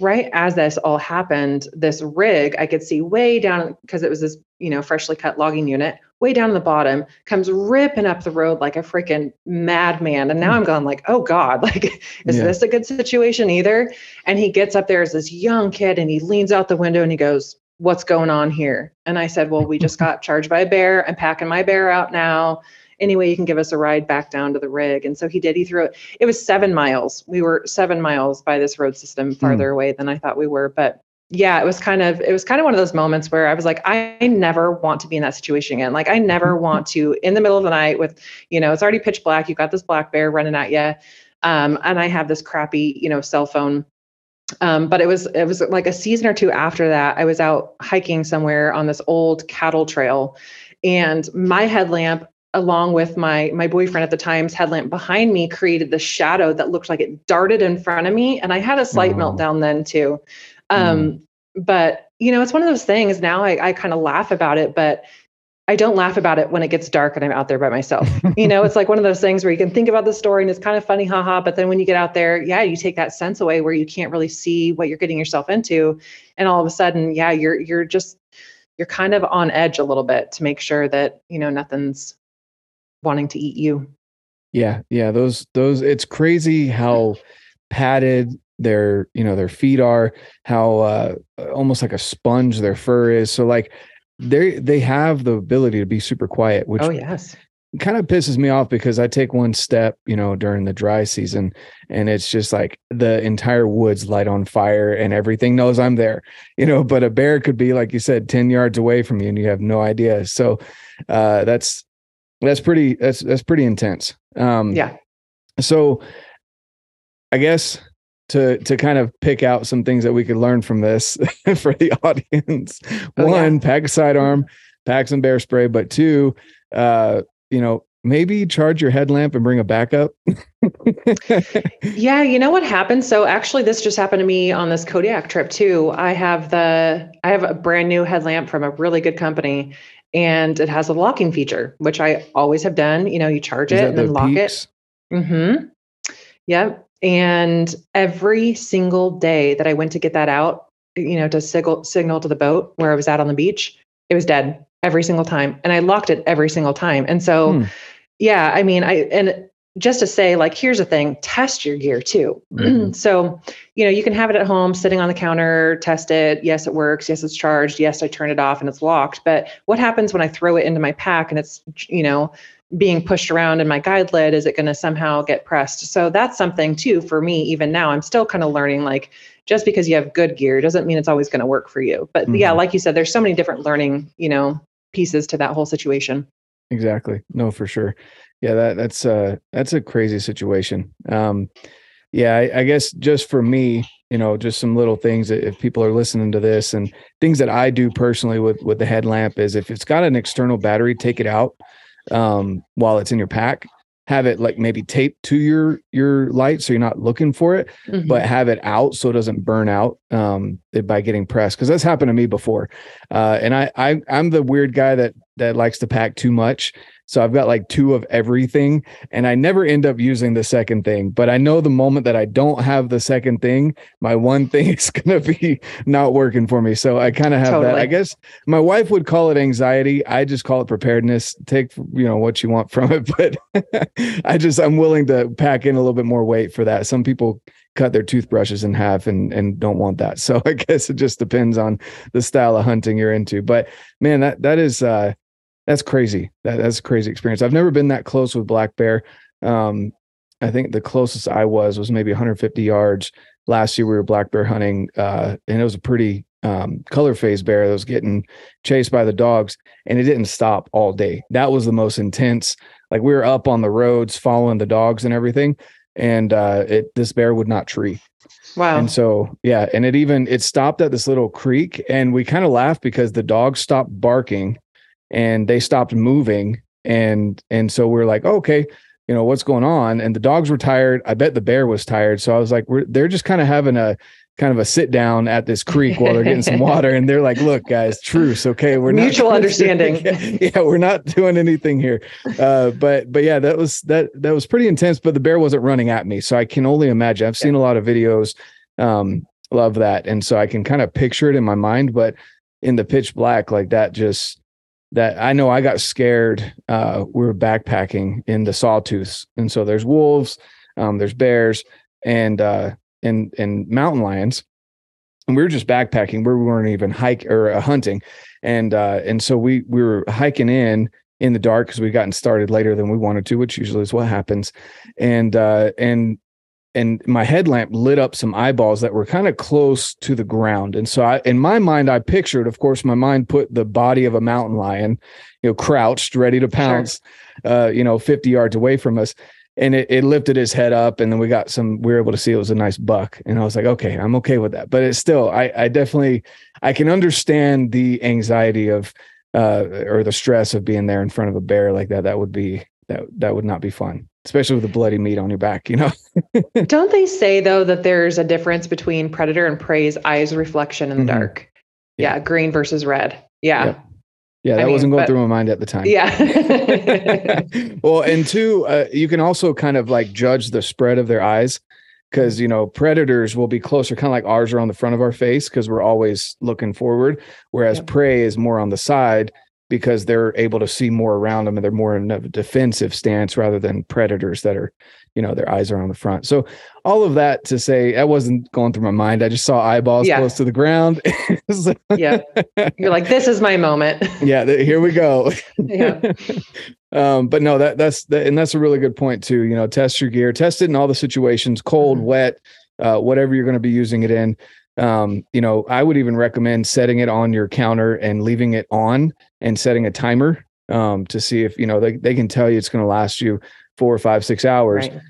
right as this all happened, this rig I could see way down, because it was this, you know, freshly cut logging unit, way down in the bottom, comes ripping up the road like a freaking madman. And now I'm going like, oh God, like, is yeah. this a good situation either? And he gets up there as this young kid, and he leans out the window and he goes, what's going on here? And I said, well, we just got charged by a bear. I'm packing my bear out now. Anyway, you can give us a ride back down to the rig. And so he did, he threw it. It was seven miles. We were seven miles by this road system, farther mm. away than I thought we were. But yeah, it was kind of, it was kind of one of those moments where I was like, I never want to be in that situation again. Like, I never want to, in the middle of the night with, you know, it's already pitch black. You've got this black bear running at you. Um, and I have this crappy, you know, cell phone. Um, but it was, it was like a season or two after that, I was out hiking somewhere on this old cattle trail, and my headlamp, along with my my boyfriend at the time's headlamp behind me, created the shadow that looked like it darted in front of me. And I had a slight oh. meltdown then too. Um, mm. But, you know, it's one of those things now I, I kind of laugh about it, but I don't laugh about it when it gets dark and I'm out there by myself. You know, it's like one of those things where you can think about the story and it's kind of funny, haha. But then when you get out there, yeah, you take that sense away where you can't really see what you're getting yourself into. And all of a sudden, yeah, you're you're just, you're kind of on edge a little bit to make sure that, you know, nothing's wanting to eat you. Yeah. Yeah. Those, those, it's crazy how padded their, you know, their feet are, how, uh, almost like a sponge their fur is. So like they, they have the ability to be super quiet, which oh, yes. kind of pisses me off, because I take one step, you know, during the dry season, and it's just like the entire woods light on fire and everything knows I'm there, you know, but a bear could be, like you said, ten yards away from you and you have no idea. So, uh, that's, That's pretty, that's, that's pretty intense. Um, yeah. So I guess to, to kind of pick out some things that we could learn from this for the audience, oh, one, yeah. pack a sidearm, pack some bear spray, but two, uh, you know, maybe charge your headlamp and bring a backup. Yeah. You know what happened? So actually this just happened to me on this Kodiak trip too. I have the, I have a brand new headlamp from a really good company, and it has a locking feature, which I always have done. You know, you charge it and then lock it. Mm-hmm. Yep. And every single day that I went to get that out, you know, to signal, signal to the boat where I was at on the beach, it was dead every single time. And I locked it every single time. And so, hmm. yeah, I mean, I, and just to say, like, here's the thing, test your gear too. Mm-hmm. So, you know, you can have it at home sitting on the counter, test it. Yes, it works. Yes, it's charged. Yes, I turn it off and it's locked. But what happens when I throw it into my pack and it's, you know, being pushed around in my guide lid? Is it going to somehow get pressed? So that's something too, for me, even now, I'm still kind of learning, like, just because you have good gear doesn't mean it's always going to work for you. But mm-hmm. yeah, like you said, there's so many different learning, you know, pieces to that whole situation. Exactly. No, for sure. Yeah, that, that's uh that's a crazy situation. Um, yeah, I, I guess just for me, you know, just some little things that if people are listening to this, and things that I do personally with with the headlamp is, if it's got an external battery, take it out um, while it's in your pack. Have it like maybe taped to your your light so you're not looking for it, mm-hmm. but have it out so it doesn't burn out um, by getting pressed. Because that's happened to me before, uh, and I, I I'm the weird guy that that likes to pack too much. So I've got like two of everything, and I never end up using the second thing. But I know the moment that I don't have the second thing, my one thing is going to be not working for me. So I kind of have totally. that. I guess my wife would call it anxiety. I just call it preparedness. Take, you know, what you want from it. But I just, I'm willing to pack in a little bit more weight for that. Some people cut their toothbrushes in half and, and don't want that. So I guess it just depends on the style of hunting you're into. But man, that, that is, uh, That's crazy. That, that's a crazy experience. I've never been that close with black bear. Um, I think the closest I was was maybe one hundred fifty yards. Last year we were black bear hunting, uh, and it was a pretty um, color phase bear that was getting chased by the dogs, and it didn't stop all day. That was the most intense. Like, we were up on the roads following the dogs and everything, and uh, it this bear would not tree. Wow. And so, yeah, and it even, it stopped at this little creek, and we kind of laughed because the dogs stopped barking. And they stopped moving. And, and so we're like, oh, okay, you know, what's going on? And the dogs were tired. I bet the bear was tired. So I was like, we're, they're just kind of having a kind of a sit down at this creek while they're getting some water. And they're like, look guys, truce. Okay. We're mutual not understanding. Yeah, yeah. We're not doing anything here. Uh, but, but yeah, that was, that, that was pretty intense, but the bear wasn't running at me. So I can only imagine. I've seen a lot of videos, um, love that. And so I can kind of picture it in my mind, but in the pitch black, like that just, that I know I got scared. Uh, we were backpacking in the sawtooths. And so there's wolves, um, there's bears, and, uh, and, and mountain lions. And we were just backpacking. We weren't even hike or uh, hunting. And, uh, and so we, we were hiking in, in the dark, cause we'd gotten started later than we wanted to, which usually is what happens. And, uh, and, and my headlamp lit up some eyeballs that were kind of close to the ground. And so I, in my mind, I pictured, of course, my mind put the body of a mountain lion, you know, crouched, ready to pounce, sure. uh, you know, fifty yards away from us. And it, it lifted his head up, and then we got some, we were able to see it was a nice buck. And I was like, okay, I'm okay with that. But it's still, I, I definitely, I can understand the anxiety of, uh, or the stress of being there in front of a bear like that. That would be, that, that would not be fun. Especially with the bloody meat on your back, you know? Don't they say, though, that there's a difference between predator and prey's eyes reflection in the mm-hmm. dark? Yeah. yeah. Green versus red. Yeah. Yeah. yeah that I mean, wasn't going but, through my mind at the time. Yeah. Well, and two, uh, you can also kind of like judge the spread of their eyes, because, you know, predators will be closer, kind of like ours are on the front of our face because we're always looking forward. Whereas yeah. prey is more on the side, because they're able to see more around them and they're more in a defensive stance rather than predators that are, you know, their eyes are on the front. So all of that to say, that wasn't going through my mind. I just saw eyeballs yeah. close to the ground. So, yeah. You're like, this is my moment. Yeah. Th- here we go. Yeah. um, but no, that that's, that, and that's a really good point too. You know, test your gear, test it in all the situations, cold, mm-hmm. wet, uh, whatever you're going to be using it in. Um, you know, I would even recommend setting it on your counter and leaving it on and setting a timer, um, to see if, you know, they, they can tell you it's going to last you four or five, six hours, right.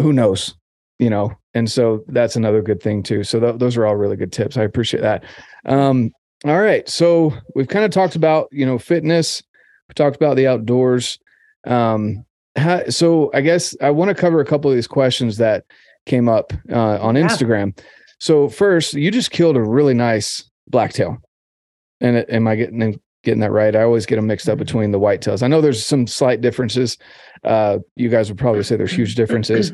Who knows, you know? And so that's another good thing too. So th- those are all really good tips. I appreciate that. Um, all right. So we've kind of talked about, you know, fitness, we talked about the outdoors. Um, how, so I guess I want to cover a couple of these questions that came up, uh, on yeah. Instagram. So first, you just killed a really nice blacktail. And it, am I getting getting that right? I always get them mixed up between the whitetails. I know there's some slight differences. Uh, you guys would probably say there's huge differences.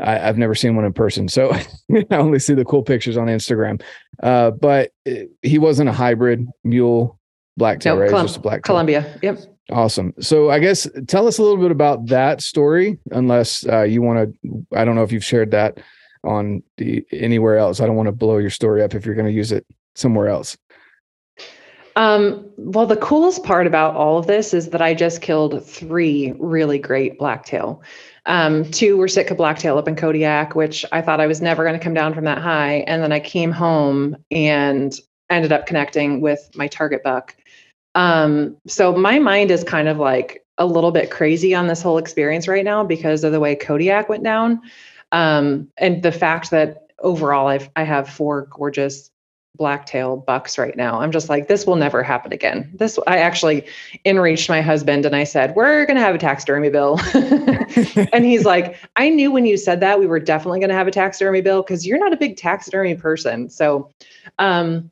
I, I've never seen one in person, so I only see the cool pictures on Instagram. Uh, but it, he wasn't a hybrid mule blacktail, no, right? Colum- it was just a blacktail. Columbia, yep. Awesome. So I guess tell us a little bit about that story, unless uh, you want to, I don't know if you've shared that on the anywhere else. I don't want to blow your story up if you're going to use it somewhere else. Um, well, the coolest part about all of this is that I just killed three really great blacktail. Um, two were Sitka blacktail up in Kodiak, which I thought I was never going to come down from that high. And then I came home and ended up connecting with my target buck. Um, so my mind is kind of like a little bit crazy on this whole experience right now because of the way Kodiak went down. Um, and the fact that overall I've, I have four gorgeous blacktail bucks right now. I'm just like, this will never happen again. This, I actually enraged my husband and I said, we're going to have a taxidermy bill. And he's like, I knew when you said that we were definitely going to have a taxidermy bill, cause you're not a big taxidermy person. So, um,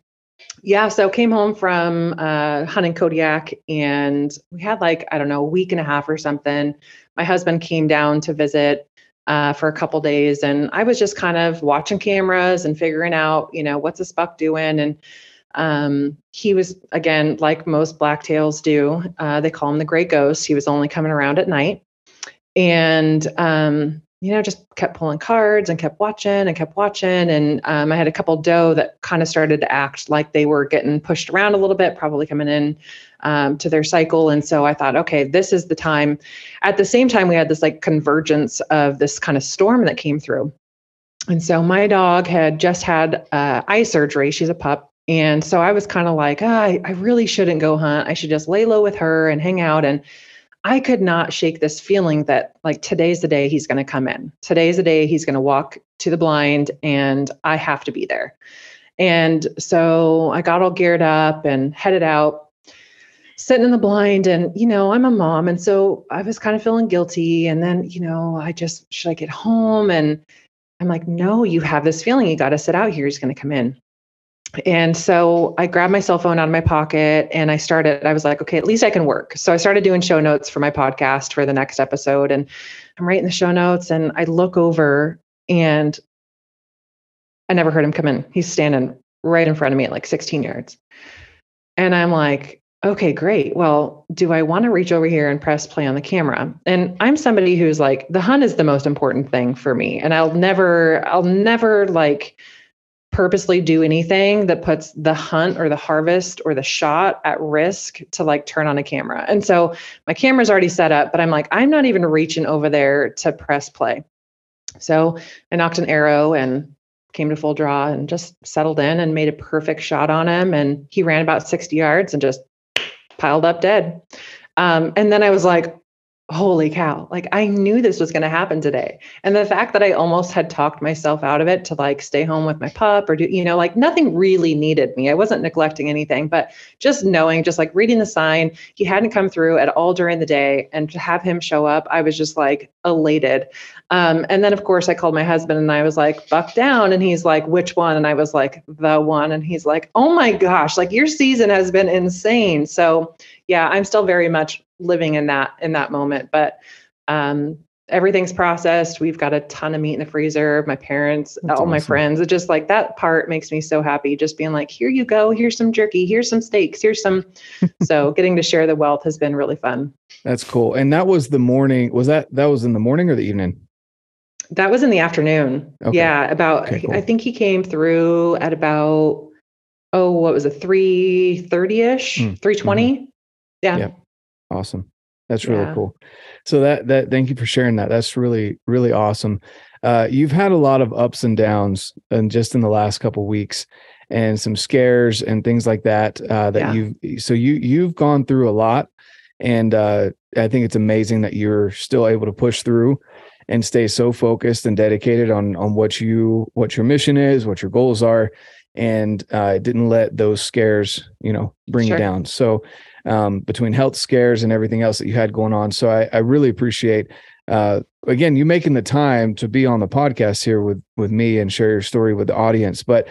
Yeah. So came home from uh, hunting Kodiak, and we had like, I don't know, a week and a half or something. My husband came down to visit uh, for a couple days, and I was just kind of watching cameras and figuring out, you know, what's this buck doing? And um, he was, again, like most blacktails do, uh, they call him the gray ghost. He was only coming around at night, and, um, you know, just kept pulling cards and kept watching and kept watching. And um, I had a couple doe that kind of started to act like they were getting pushed around a little bit, probably coming in um, to their cycle. And so I thought, okay, this is the time. At the same time, we had this like convergence of this kind of storm that came through. And so my dog had just had uh, eye surgery. She's a pup. And so I was kind of like, oh, I, I really shouldn't go hunt. I should just lay low with her and hang out. And I could not shake this feeling that like, today's the day he's going to come in. Today's the day he's going to walk to the blind, and I have to be there. And so I got all geared up and headed out, sitting in the blind. And, you know, I'm a mom, and so I was kind of feeling guilty. And then, you know, I just, should I get home? And I'm like, no, you have this feeling. You got to sit out here. He's going to come in. And so I grabbed my cell phone out of my pocket, and I started, I was like, okay, at least I can work. So I started doing show notes for my podcast for the next episode. And I'm writing the show notes, and I look over, and I never heard him come in. He's standing right in front of me at like sixteen yards. And I'm like, okay, great. Well, do I want to reach over here and press play on the camera? And I'm somebody who's like, the hunt is the most important thing for me. And I'll never, I'll never like, purposely do anything that puts the hunt or the harvest or the shot at risk to like turn on a camera. And so my camera's already set up, but I'm like, I'm not even reaching over there to press play. So I knocked an arrow and came to full draw and just settled in and made a perfect shot on him. And he ran about sixty yards and just piled up dead. Um, and then I was like, holy cow, like I knew this was going to happen today. And the fact that I almost had talked myself out of it to like stay home with my pup or do, you know, like nothing really needed me. I wasn't neglecting anything, but just knowing, just like reading the sign, he hadn't come through at all during the day, and to have him show up, I was just like elated. Um, and then of course I called my husband, and I was like, buck down. And he's like, which one? And I was like, the one. And he's like, oh my gosh, like your season has been insane. So yeah, I'm still very much living in that, in that moment, but, um, everything's processed. We've got a ton of meat in the freezer. My parents, That's all awesome. My friends, it just like that part makes me so happy. Just being like, here you go. Here's some jerky. Here's some steaks. Here's some, so getting to share the wealth has been really fun. That's cool. And that was the morning. Was that, that was in the morning or the evening? That was in the afternoon. Okay. Yeah. About, okay, cool. I think he came through at about, oh, what was it? three thirty ish, mm. three twenty. Mm-hmm. Yeah. Yep. Awesome. That's really yeah. cool. So that, that, thank you for sharing that. That's really, really awesome. Uh, you've had a lot of ups and downs, and just in the last couple of weeks, and some scares and things like that, uh, that yeah. you've, so you, you've gone through a lot, and uh, I think it's amazing that you're still able to push through and stay so focused and dedicated on, on what you, what your mission is, what your goals are. And uh, didn't let those scares, you know, bring sure. you down. So um, between health scares and everything else that you had going on. So I, I really appreciate, uh, again, you making the time to be on the podcast here with, with me and share your story with the audience. But,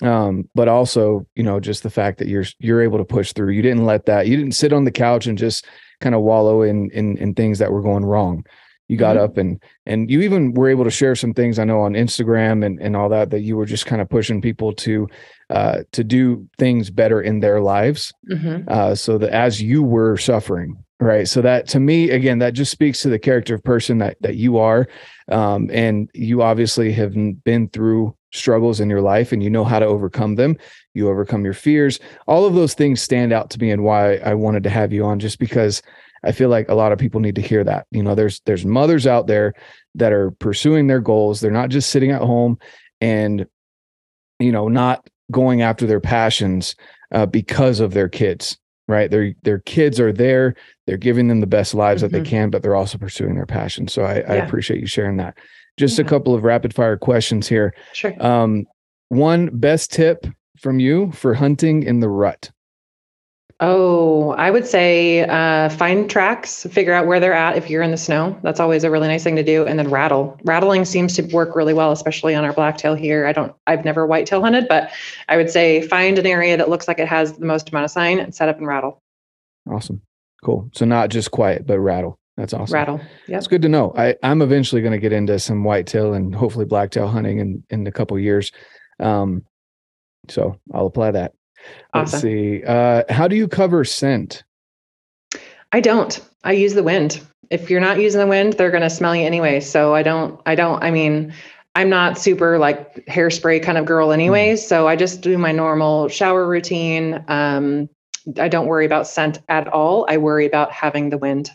um, but also, you know, just the fact that you're, you're able to push through. You didn't let that, you didn't sit on the couch and just kind of wallow in, in, in things that were going wrong. You got mm-hmm. up and, and you even were able to share some things I know on Instagram and, and all that, that you were just kind of pushing people to, uh, to do things better in their lives. Mm-hmm. Uh, so that as you were suffering, right. So that to me, again, that just speaks to the character of person that, that you are. Um, and you obviously have been through struggles in your life, and you know how to overcome them. You overcome your fears. All of those things stand out to me, and why I wanted to have you on, just because I feel like a lot of people need to hear that. You know, there's there's mothers out there that are pursuing their goals. They're not just sitting at home and, you know, not going after their passions uh, because of their kids, right? Their their kids are there. They're giving them the best lives mm-hmm. that they can, but they're also pursuing their passion. So I, yeah. I appreciate you sharing that. Just yeah. a couple of rapid fire questions here. Sure. Um, one, best tip from you for hunting in the rut. Oh, I would say uh, find tracks, figure out where they're at if you're in the snow. That's always a really nice thing to do. And then rattle. Rattling seems to work really well, especially on our blacktail here. I don't, I've never whitetail hunted, but I would say find an area that looks like it has the most amount of sign and set up and rattle. Awesome. Cool. So not just quiet, but rattle. That's awesome. Rattle. Yeah. It's good to know. I, I'm eventually going to get into some whitetail and hopefully blacktail hunting in, in a couple of years. Um, so I'll apply that. Awesome. Let's see. Uh, how do you cover scent? I don't. I use the wind. If you're not using the wind, they're going to smell you anyway. So I don't, I don't, I mean, I'm not super like hairspray kind of girl anyway. Mm. So I just do my normal shower routine. Um, I don't worry about scent at all. I worry about having the wind.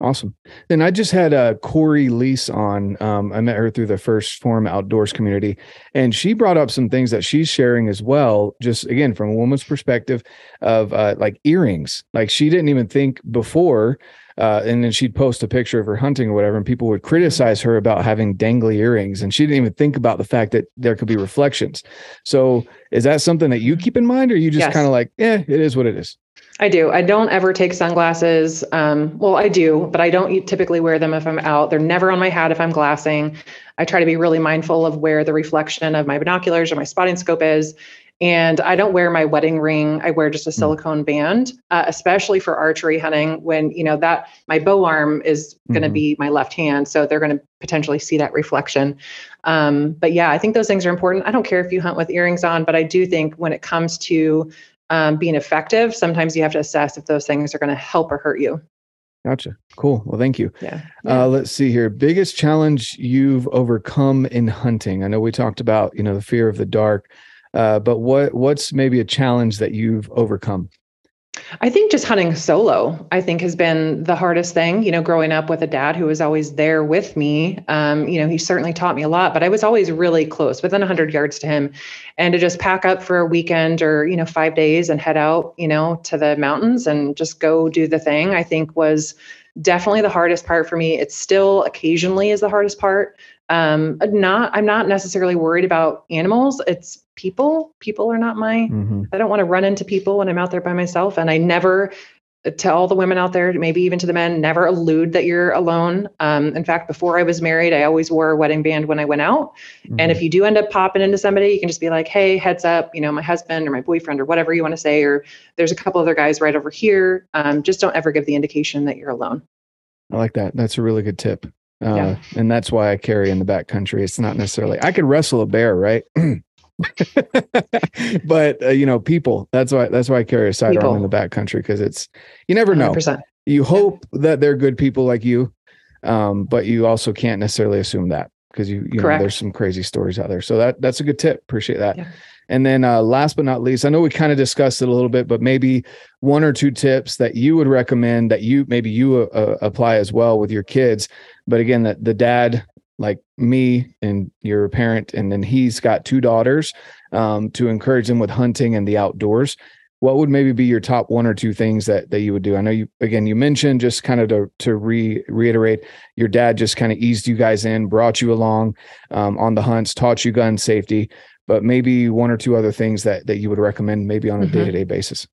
Awesome. Then I just had uh, Corey Lease on. Um, I met her through the First Form Outdoors community, and she brought up some things that she's sharing as well. Just again, from a woman's perspective of uh, like earrings, like she didn't even think before. Uh, and then she'd post a picture of her hunting or whatever, and people would criticize her about having dangly earrings. And she didn't even think about the fact that there could be reflections. So is that something that you keep in mind, or you just yes. kind of like, eh, it is what it is? I do. I don't ever take sunglasses. Um, well, I do, but I don't typically wear them if I'm out. They're never on my hat if I'm glassing. I try to be really mindful of where the reflection of my binoculars or my spotting scope is. And I don't wear my wedding ring. I wear just a silicone band, uh, especially for archery hunting when, you know, that my bow arm is going to mm-hmm. be my left hand. So they're going to potentially see that reflection. Um, but yeah, I think those things are important. I don't care if you hunt with earrings on, but I do think when it comes to Um, being effective, sometimes you have to assess if those things are going to help or hurt you. Gotcha. Cool. Well, thank you. Yeah. Uh, let's see here. Biggest challenge you've overcome in hunting. I know we talked about, you know, the fear of the dark, uh, but what, what's maybe a challenge that you've overcome? I think just hunting solo, I think has been the hardest thing, you know, growing up with a dad who was always there with me. Um, you know, he certainly taught me a lot, but I was always really close, within a hundred yards to him, and to just pack up for a weekend or, you know, five days and head out, you know, to the mountains and just go do the thing, I think was definitely the hardest part for me. It still occasionally is the hardest part. Um, not, I'm not necessarily worried about animals. It's people. People are not my, mm-hmm. I don't want to run into people when I'm out there by myself. And I never, to all the women out there, maybe even to the men, never allude that you're alone. Um, in fact, before I was married, I always wore a wedding band when I went out. Mm-hmm. And if you do end up popping into somebody, you can just be like, hey, heads up, you know, my husband or my boyfriend or whatever you want to say, or there's a couple other guys right over here. Um, just don't ever give the indication that you're alone. I like that. That's a really good tip. Uh, yeah. And that's why I carry in the backcountry. It's not necessarily, I could wrestle a bear, right? But, uh, you know, people, that's why, that's why I carry a sidearm in the backcountry, because it's, you never know. one hundred percent You hope yeah. that they're good people like you. Um, but you also can't necessarily assume that, because you, you know, there's some crazy stories out there. So that, that's a good tip. Appreciate that. Yeah. And then uh, last but not least, I know we kind of discussed it a little bit, but maybe one or two tips that you would recommend that you, maybe you uh, apply as well with your kids. But again, that the dad, like me and your parent, and then he's got two daughters, um, to encourage them with hunting and the outdoors. What would maybe be your top one or two things that, that you would do? I know you, again, you mentioned just kind of to, to re reiterate, your dad just kind of eased you guys in, brought you along um, on the hunts, taught you gun safety, but maybe one or two other things that, that you would recommend maybe on a mm-hmm. day-to-day basis.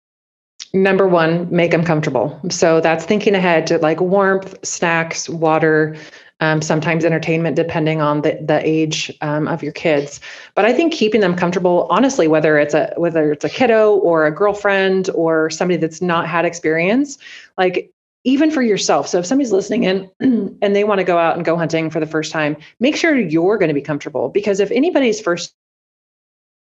Number one, make them comfortable. So that's thinking ahead to like warmth, snacks, water, Um, sometimes entertainment, depending on the, the age um, of your kids. But I think keeping them comfortable, honestly, whether it's a whether it's a kiddo or a girlfriend or somebody that's not had experience, like even for yourself. So if somebody's listening in and they want to go out and go hunting for the first time, make sure you're going to be comfortable, because if anybody's first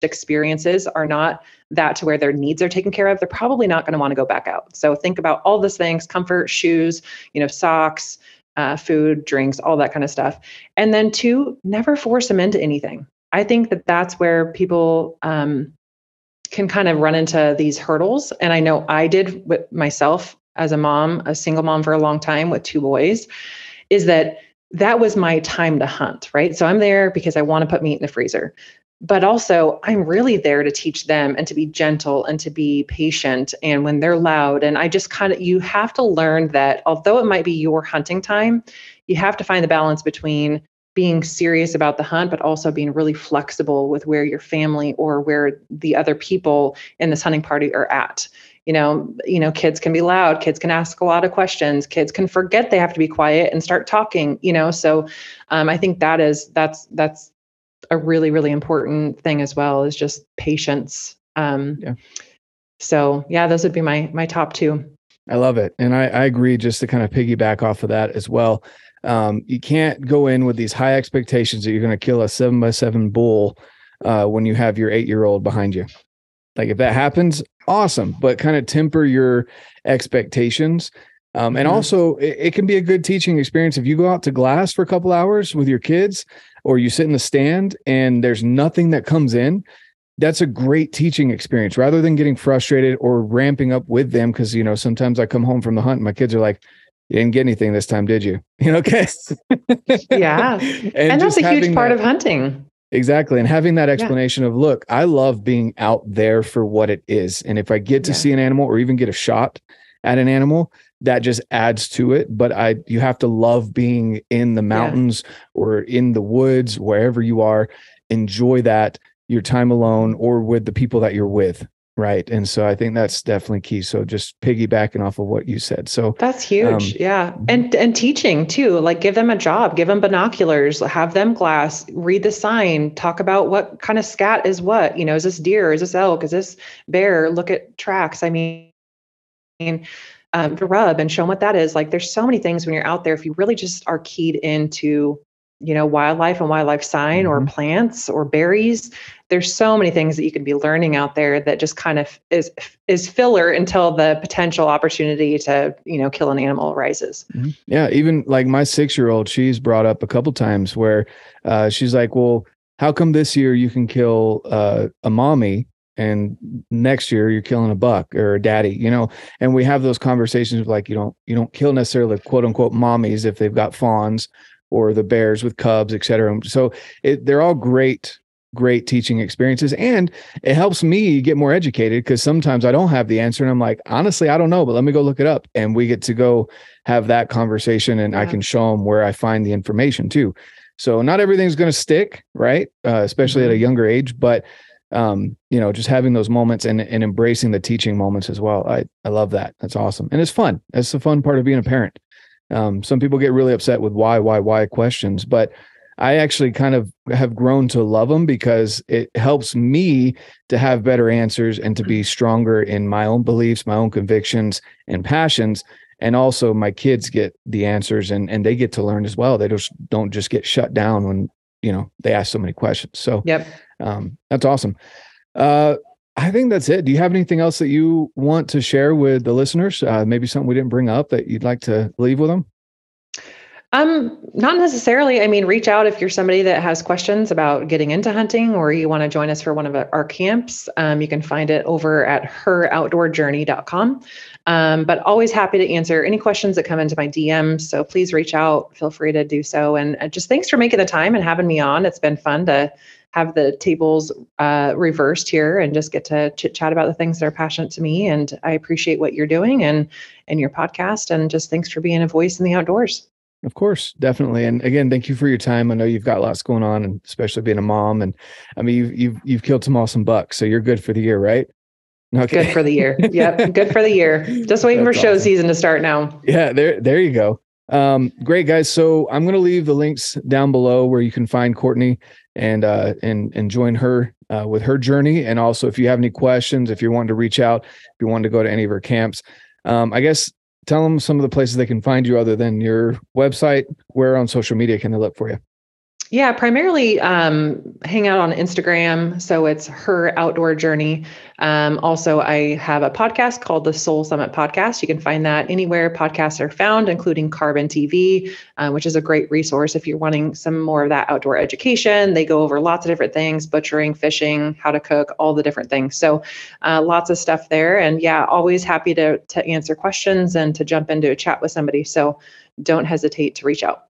experiences are not that to where their needs are taken care of, they're probably not going to want to go back out. So think about all those things: comfort, shoes, you know, socks, Uh, food, drinks, all that kind of stuff. And then two, never force them into anything. I think that that's where people um, can kind of run into these hurdles. And I know I did with myself as a mom, a single mom for a long time with two boys, is that that was my time to hunt, right? So I'm there because I want to put meat in the freezer. But also I'm really there to teach them and to be gentle and to be patient. And when they're loud, and I just kind of, you have to learn that although it might be your hunting time, you have to find the balance between being serious about the hunt, but also being really flexible with where your family or where the other people in this hunting party are at. you know, you know, kids can be loud, kids can ask a lot of questions, kids can forget they have to be quiet and start talking, you know? So um, I think that is, that's, that's a really, really important thing as well, is just patience. Um, yeah. So yeah, those would be my, my top two. I love it. And I, I agree, just to kind of piggyback off of that as well. Um, you can't go in with these high expectations that you're going to kill a seven by seven bull uh, when you have your eight-year-old behind you. Like, if that happens, awesome, but kind of temper your expectations. Um, and mm-hmm. also it, it can be a good teaching experience. If you go out to glass for a couple hours with your kids, or you sit in the stand and there's nothing that comes in, that's a great teaching experience, rather than getting frustrated or ramping up with them. Cause you know, sometimes I come home from the hunt and my kids are like, you didn't get anything this time, did you? You know, okay. Yeah. and and that's a huge part that, of hunting. Exactly. And having that explanation yeah. of, look, I love being out there for what it is. And if I get to yeah. see an animal, or even get a shot at an animal, that just adds to it. But I, you have to love being in the mountains yeah. or in the woods, wherever you are, enjoy that, your time alone or with the people that you're with. Right. And so I think that's definitely key. So just piggybacking off of what you said. So that's huge. Um, yeah. And, and teaching too, like, give them a job, give them binoculars, have them glass, read the sign, talk about what kind of scat is what, you know, is this deer, is this elk, is this bear, look at tracks. I mean, um, to rub and show them what that is. Like, there's so many things when you're out there, if you really just are keyed into, you know, wildlife and wildlife sign mm-hmm. or plants or berries. There's so many things that you can be learning out there that just kind of is, is filler until the potential opportunity to, you know, kill an animal arises. Mm-hmm. Yeah. Even like my six-year-old, she's brought up a couple times where uh, she's like, well, how come this year you can kill uh, a mommy and next year you're killing a buck or a daddy, you know? And we have those conversations of like, you don't, you don't kill necessarily quote unquote mommies if they've got fawns, or the bears with cubs, et cetera. So it, they're all great, great teaching experiences. And it helps me get more educated, because sometimes I don't have the answer. And I'm like, honestly, I don't know, but let me go look it up. And we get to go have that conversation, and yeah. I can show them where I find the information too. So not everything's going to stick, right? Uh, especially mm-hmm. at a younger age, but um, you know, just having those moments and, and embracing the teaching moments as well. I, I love that. That's awesome. And it's fun. That's the fun part of being a parent. Um, some people get really upset with why, why, why questions, but I actually kind of have grown to love them, because it helps me to have better answers and to be stronger in my own beliefs, my own convictions and passions. And also my kids get the answers, and, and they get to learn as well. They just don't just get shut down when, you know, they ask so many questions. So yep. um, that's awesome. Uh, I think that's it. Do you have anything else that you want to share with the listeners? Uh, maybe something we didn't bring up that you'd like to leave with them? Um, not necessarily. I mean, reach out if you're somebody that has questions about getting into hunting, or you want to join us for one of our camps. Um, you can find it over at her outdoor journey dot com. Um, but always happy to answer any questions that come into my D Ms. So please reach out. Feel free to do so. And just thanks for making the time and having me on. It's been fun to have the tables uh, reversed here and just get to chit chat about the things that are passionate to me. And I appreciate what you're doing and, and your podcast, and just thanks for being a voice in the outdoors. Of course, definitely. And again, thank you for your time. I know you've got lots going on, and especially being a mom. And I mean, you've, you've, you've killed some awesome bucks, so you're good for the year, right? Okay. Good for the year. Yep. Good for the year. Just waiting That's for show awesome. Season to start now. Yeah. There, there you go. Um, great, guys. So I'm going to leave the links down below where you can find Courtney and, uh, and, and join her, uh, with her journey. And also, if you have any questions, if you're wanting to reach out, if you want to go to any of her camps, um, I guess tell them some of the places they can find you other than your website. Where on social media can they look for you? Yeah, primarily um, hang out on Instagram. So it's Her Outdoor Journey. Um, also, I have a podcast called the Soul Summit Podcast. You can find that anywhere podcasts are found, including Carbon T V, uh, which is a great resource if you're wanting some more of that outdoor education. They go over lots of different things: butchering, fishing, how to cook, all the different things. So uh, lots of stuff there. And yeah, always happy to to answer questions and to jump into a chat with somebody. So don't hesitate to reach out.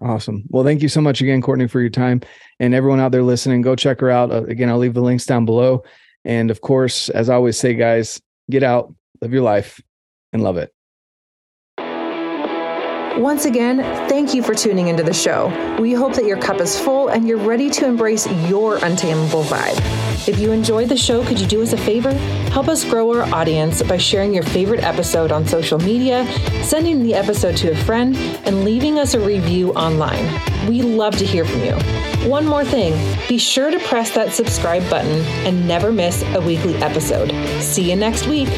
Awesome. Well, thank you so much again, Courtney, for your time, and everyone out there listening, go check her out. Uh, again, I'll leave the links down below. And of course, as I always say, guys, get out, live your life, and love it. Once again, thank you for tuning into the show. We hope that your cup is full and you're ready to embrace your untamable vibe. If you enjoyed the show, could you do us a favor? Help us grow our audience by sharing your favorite episode on social media, sending the episode to a friend, and leaving us a review online. We love to hear from you. One more thing, be sure to press that subscribe button and never miss a weekly episode. See you next week.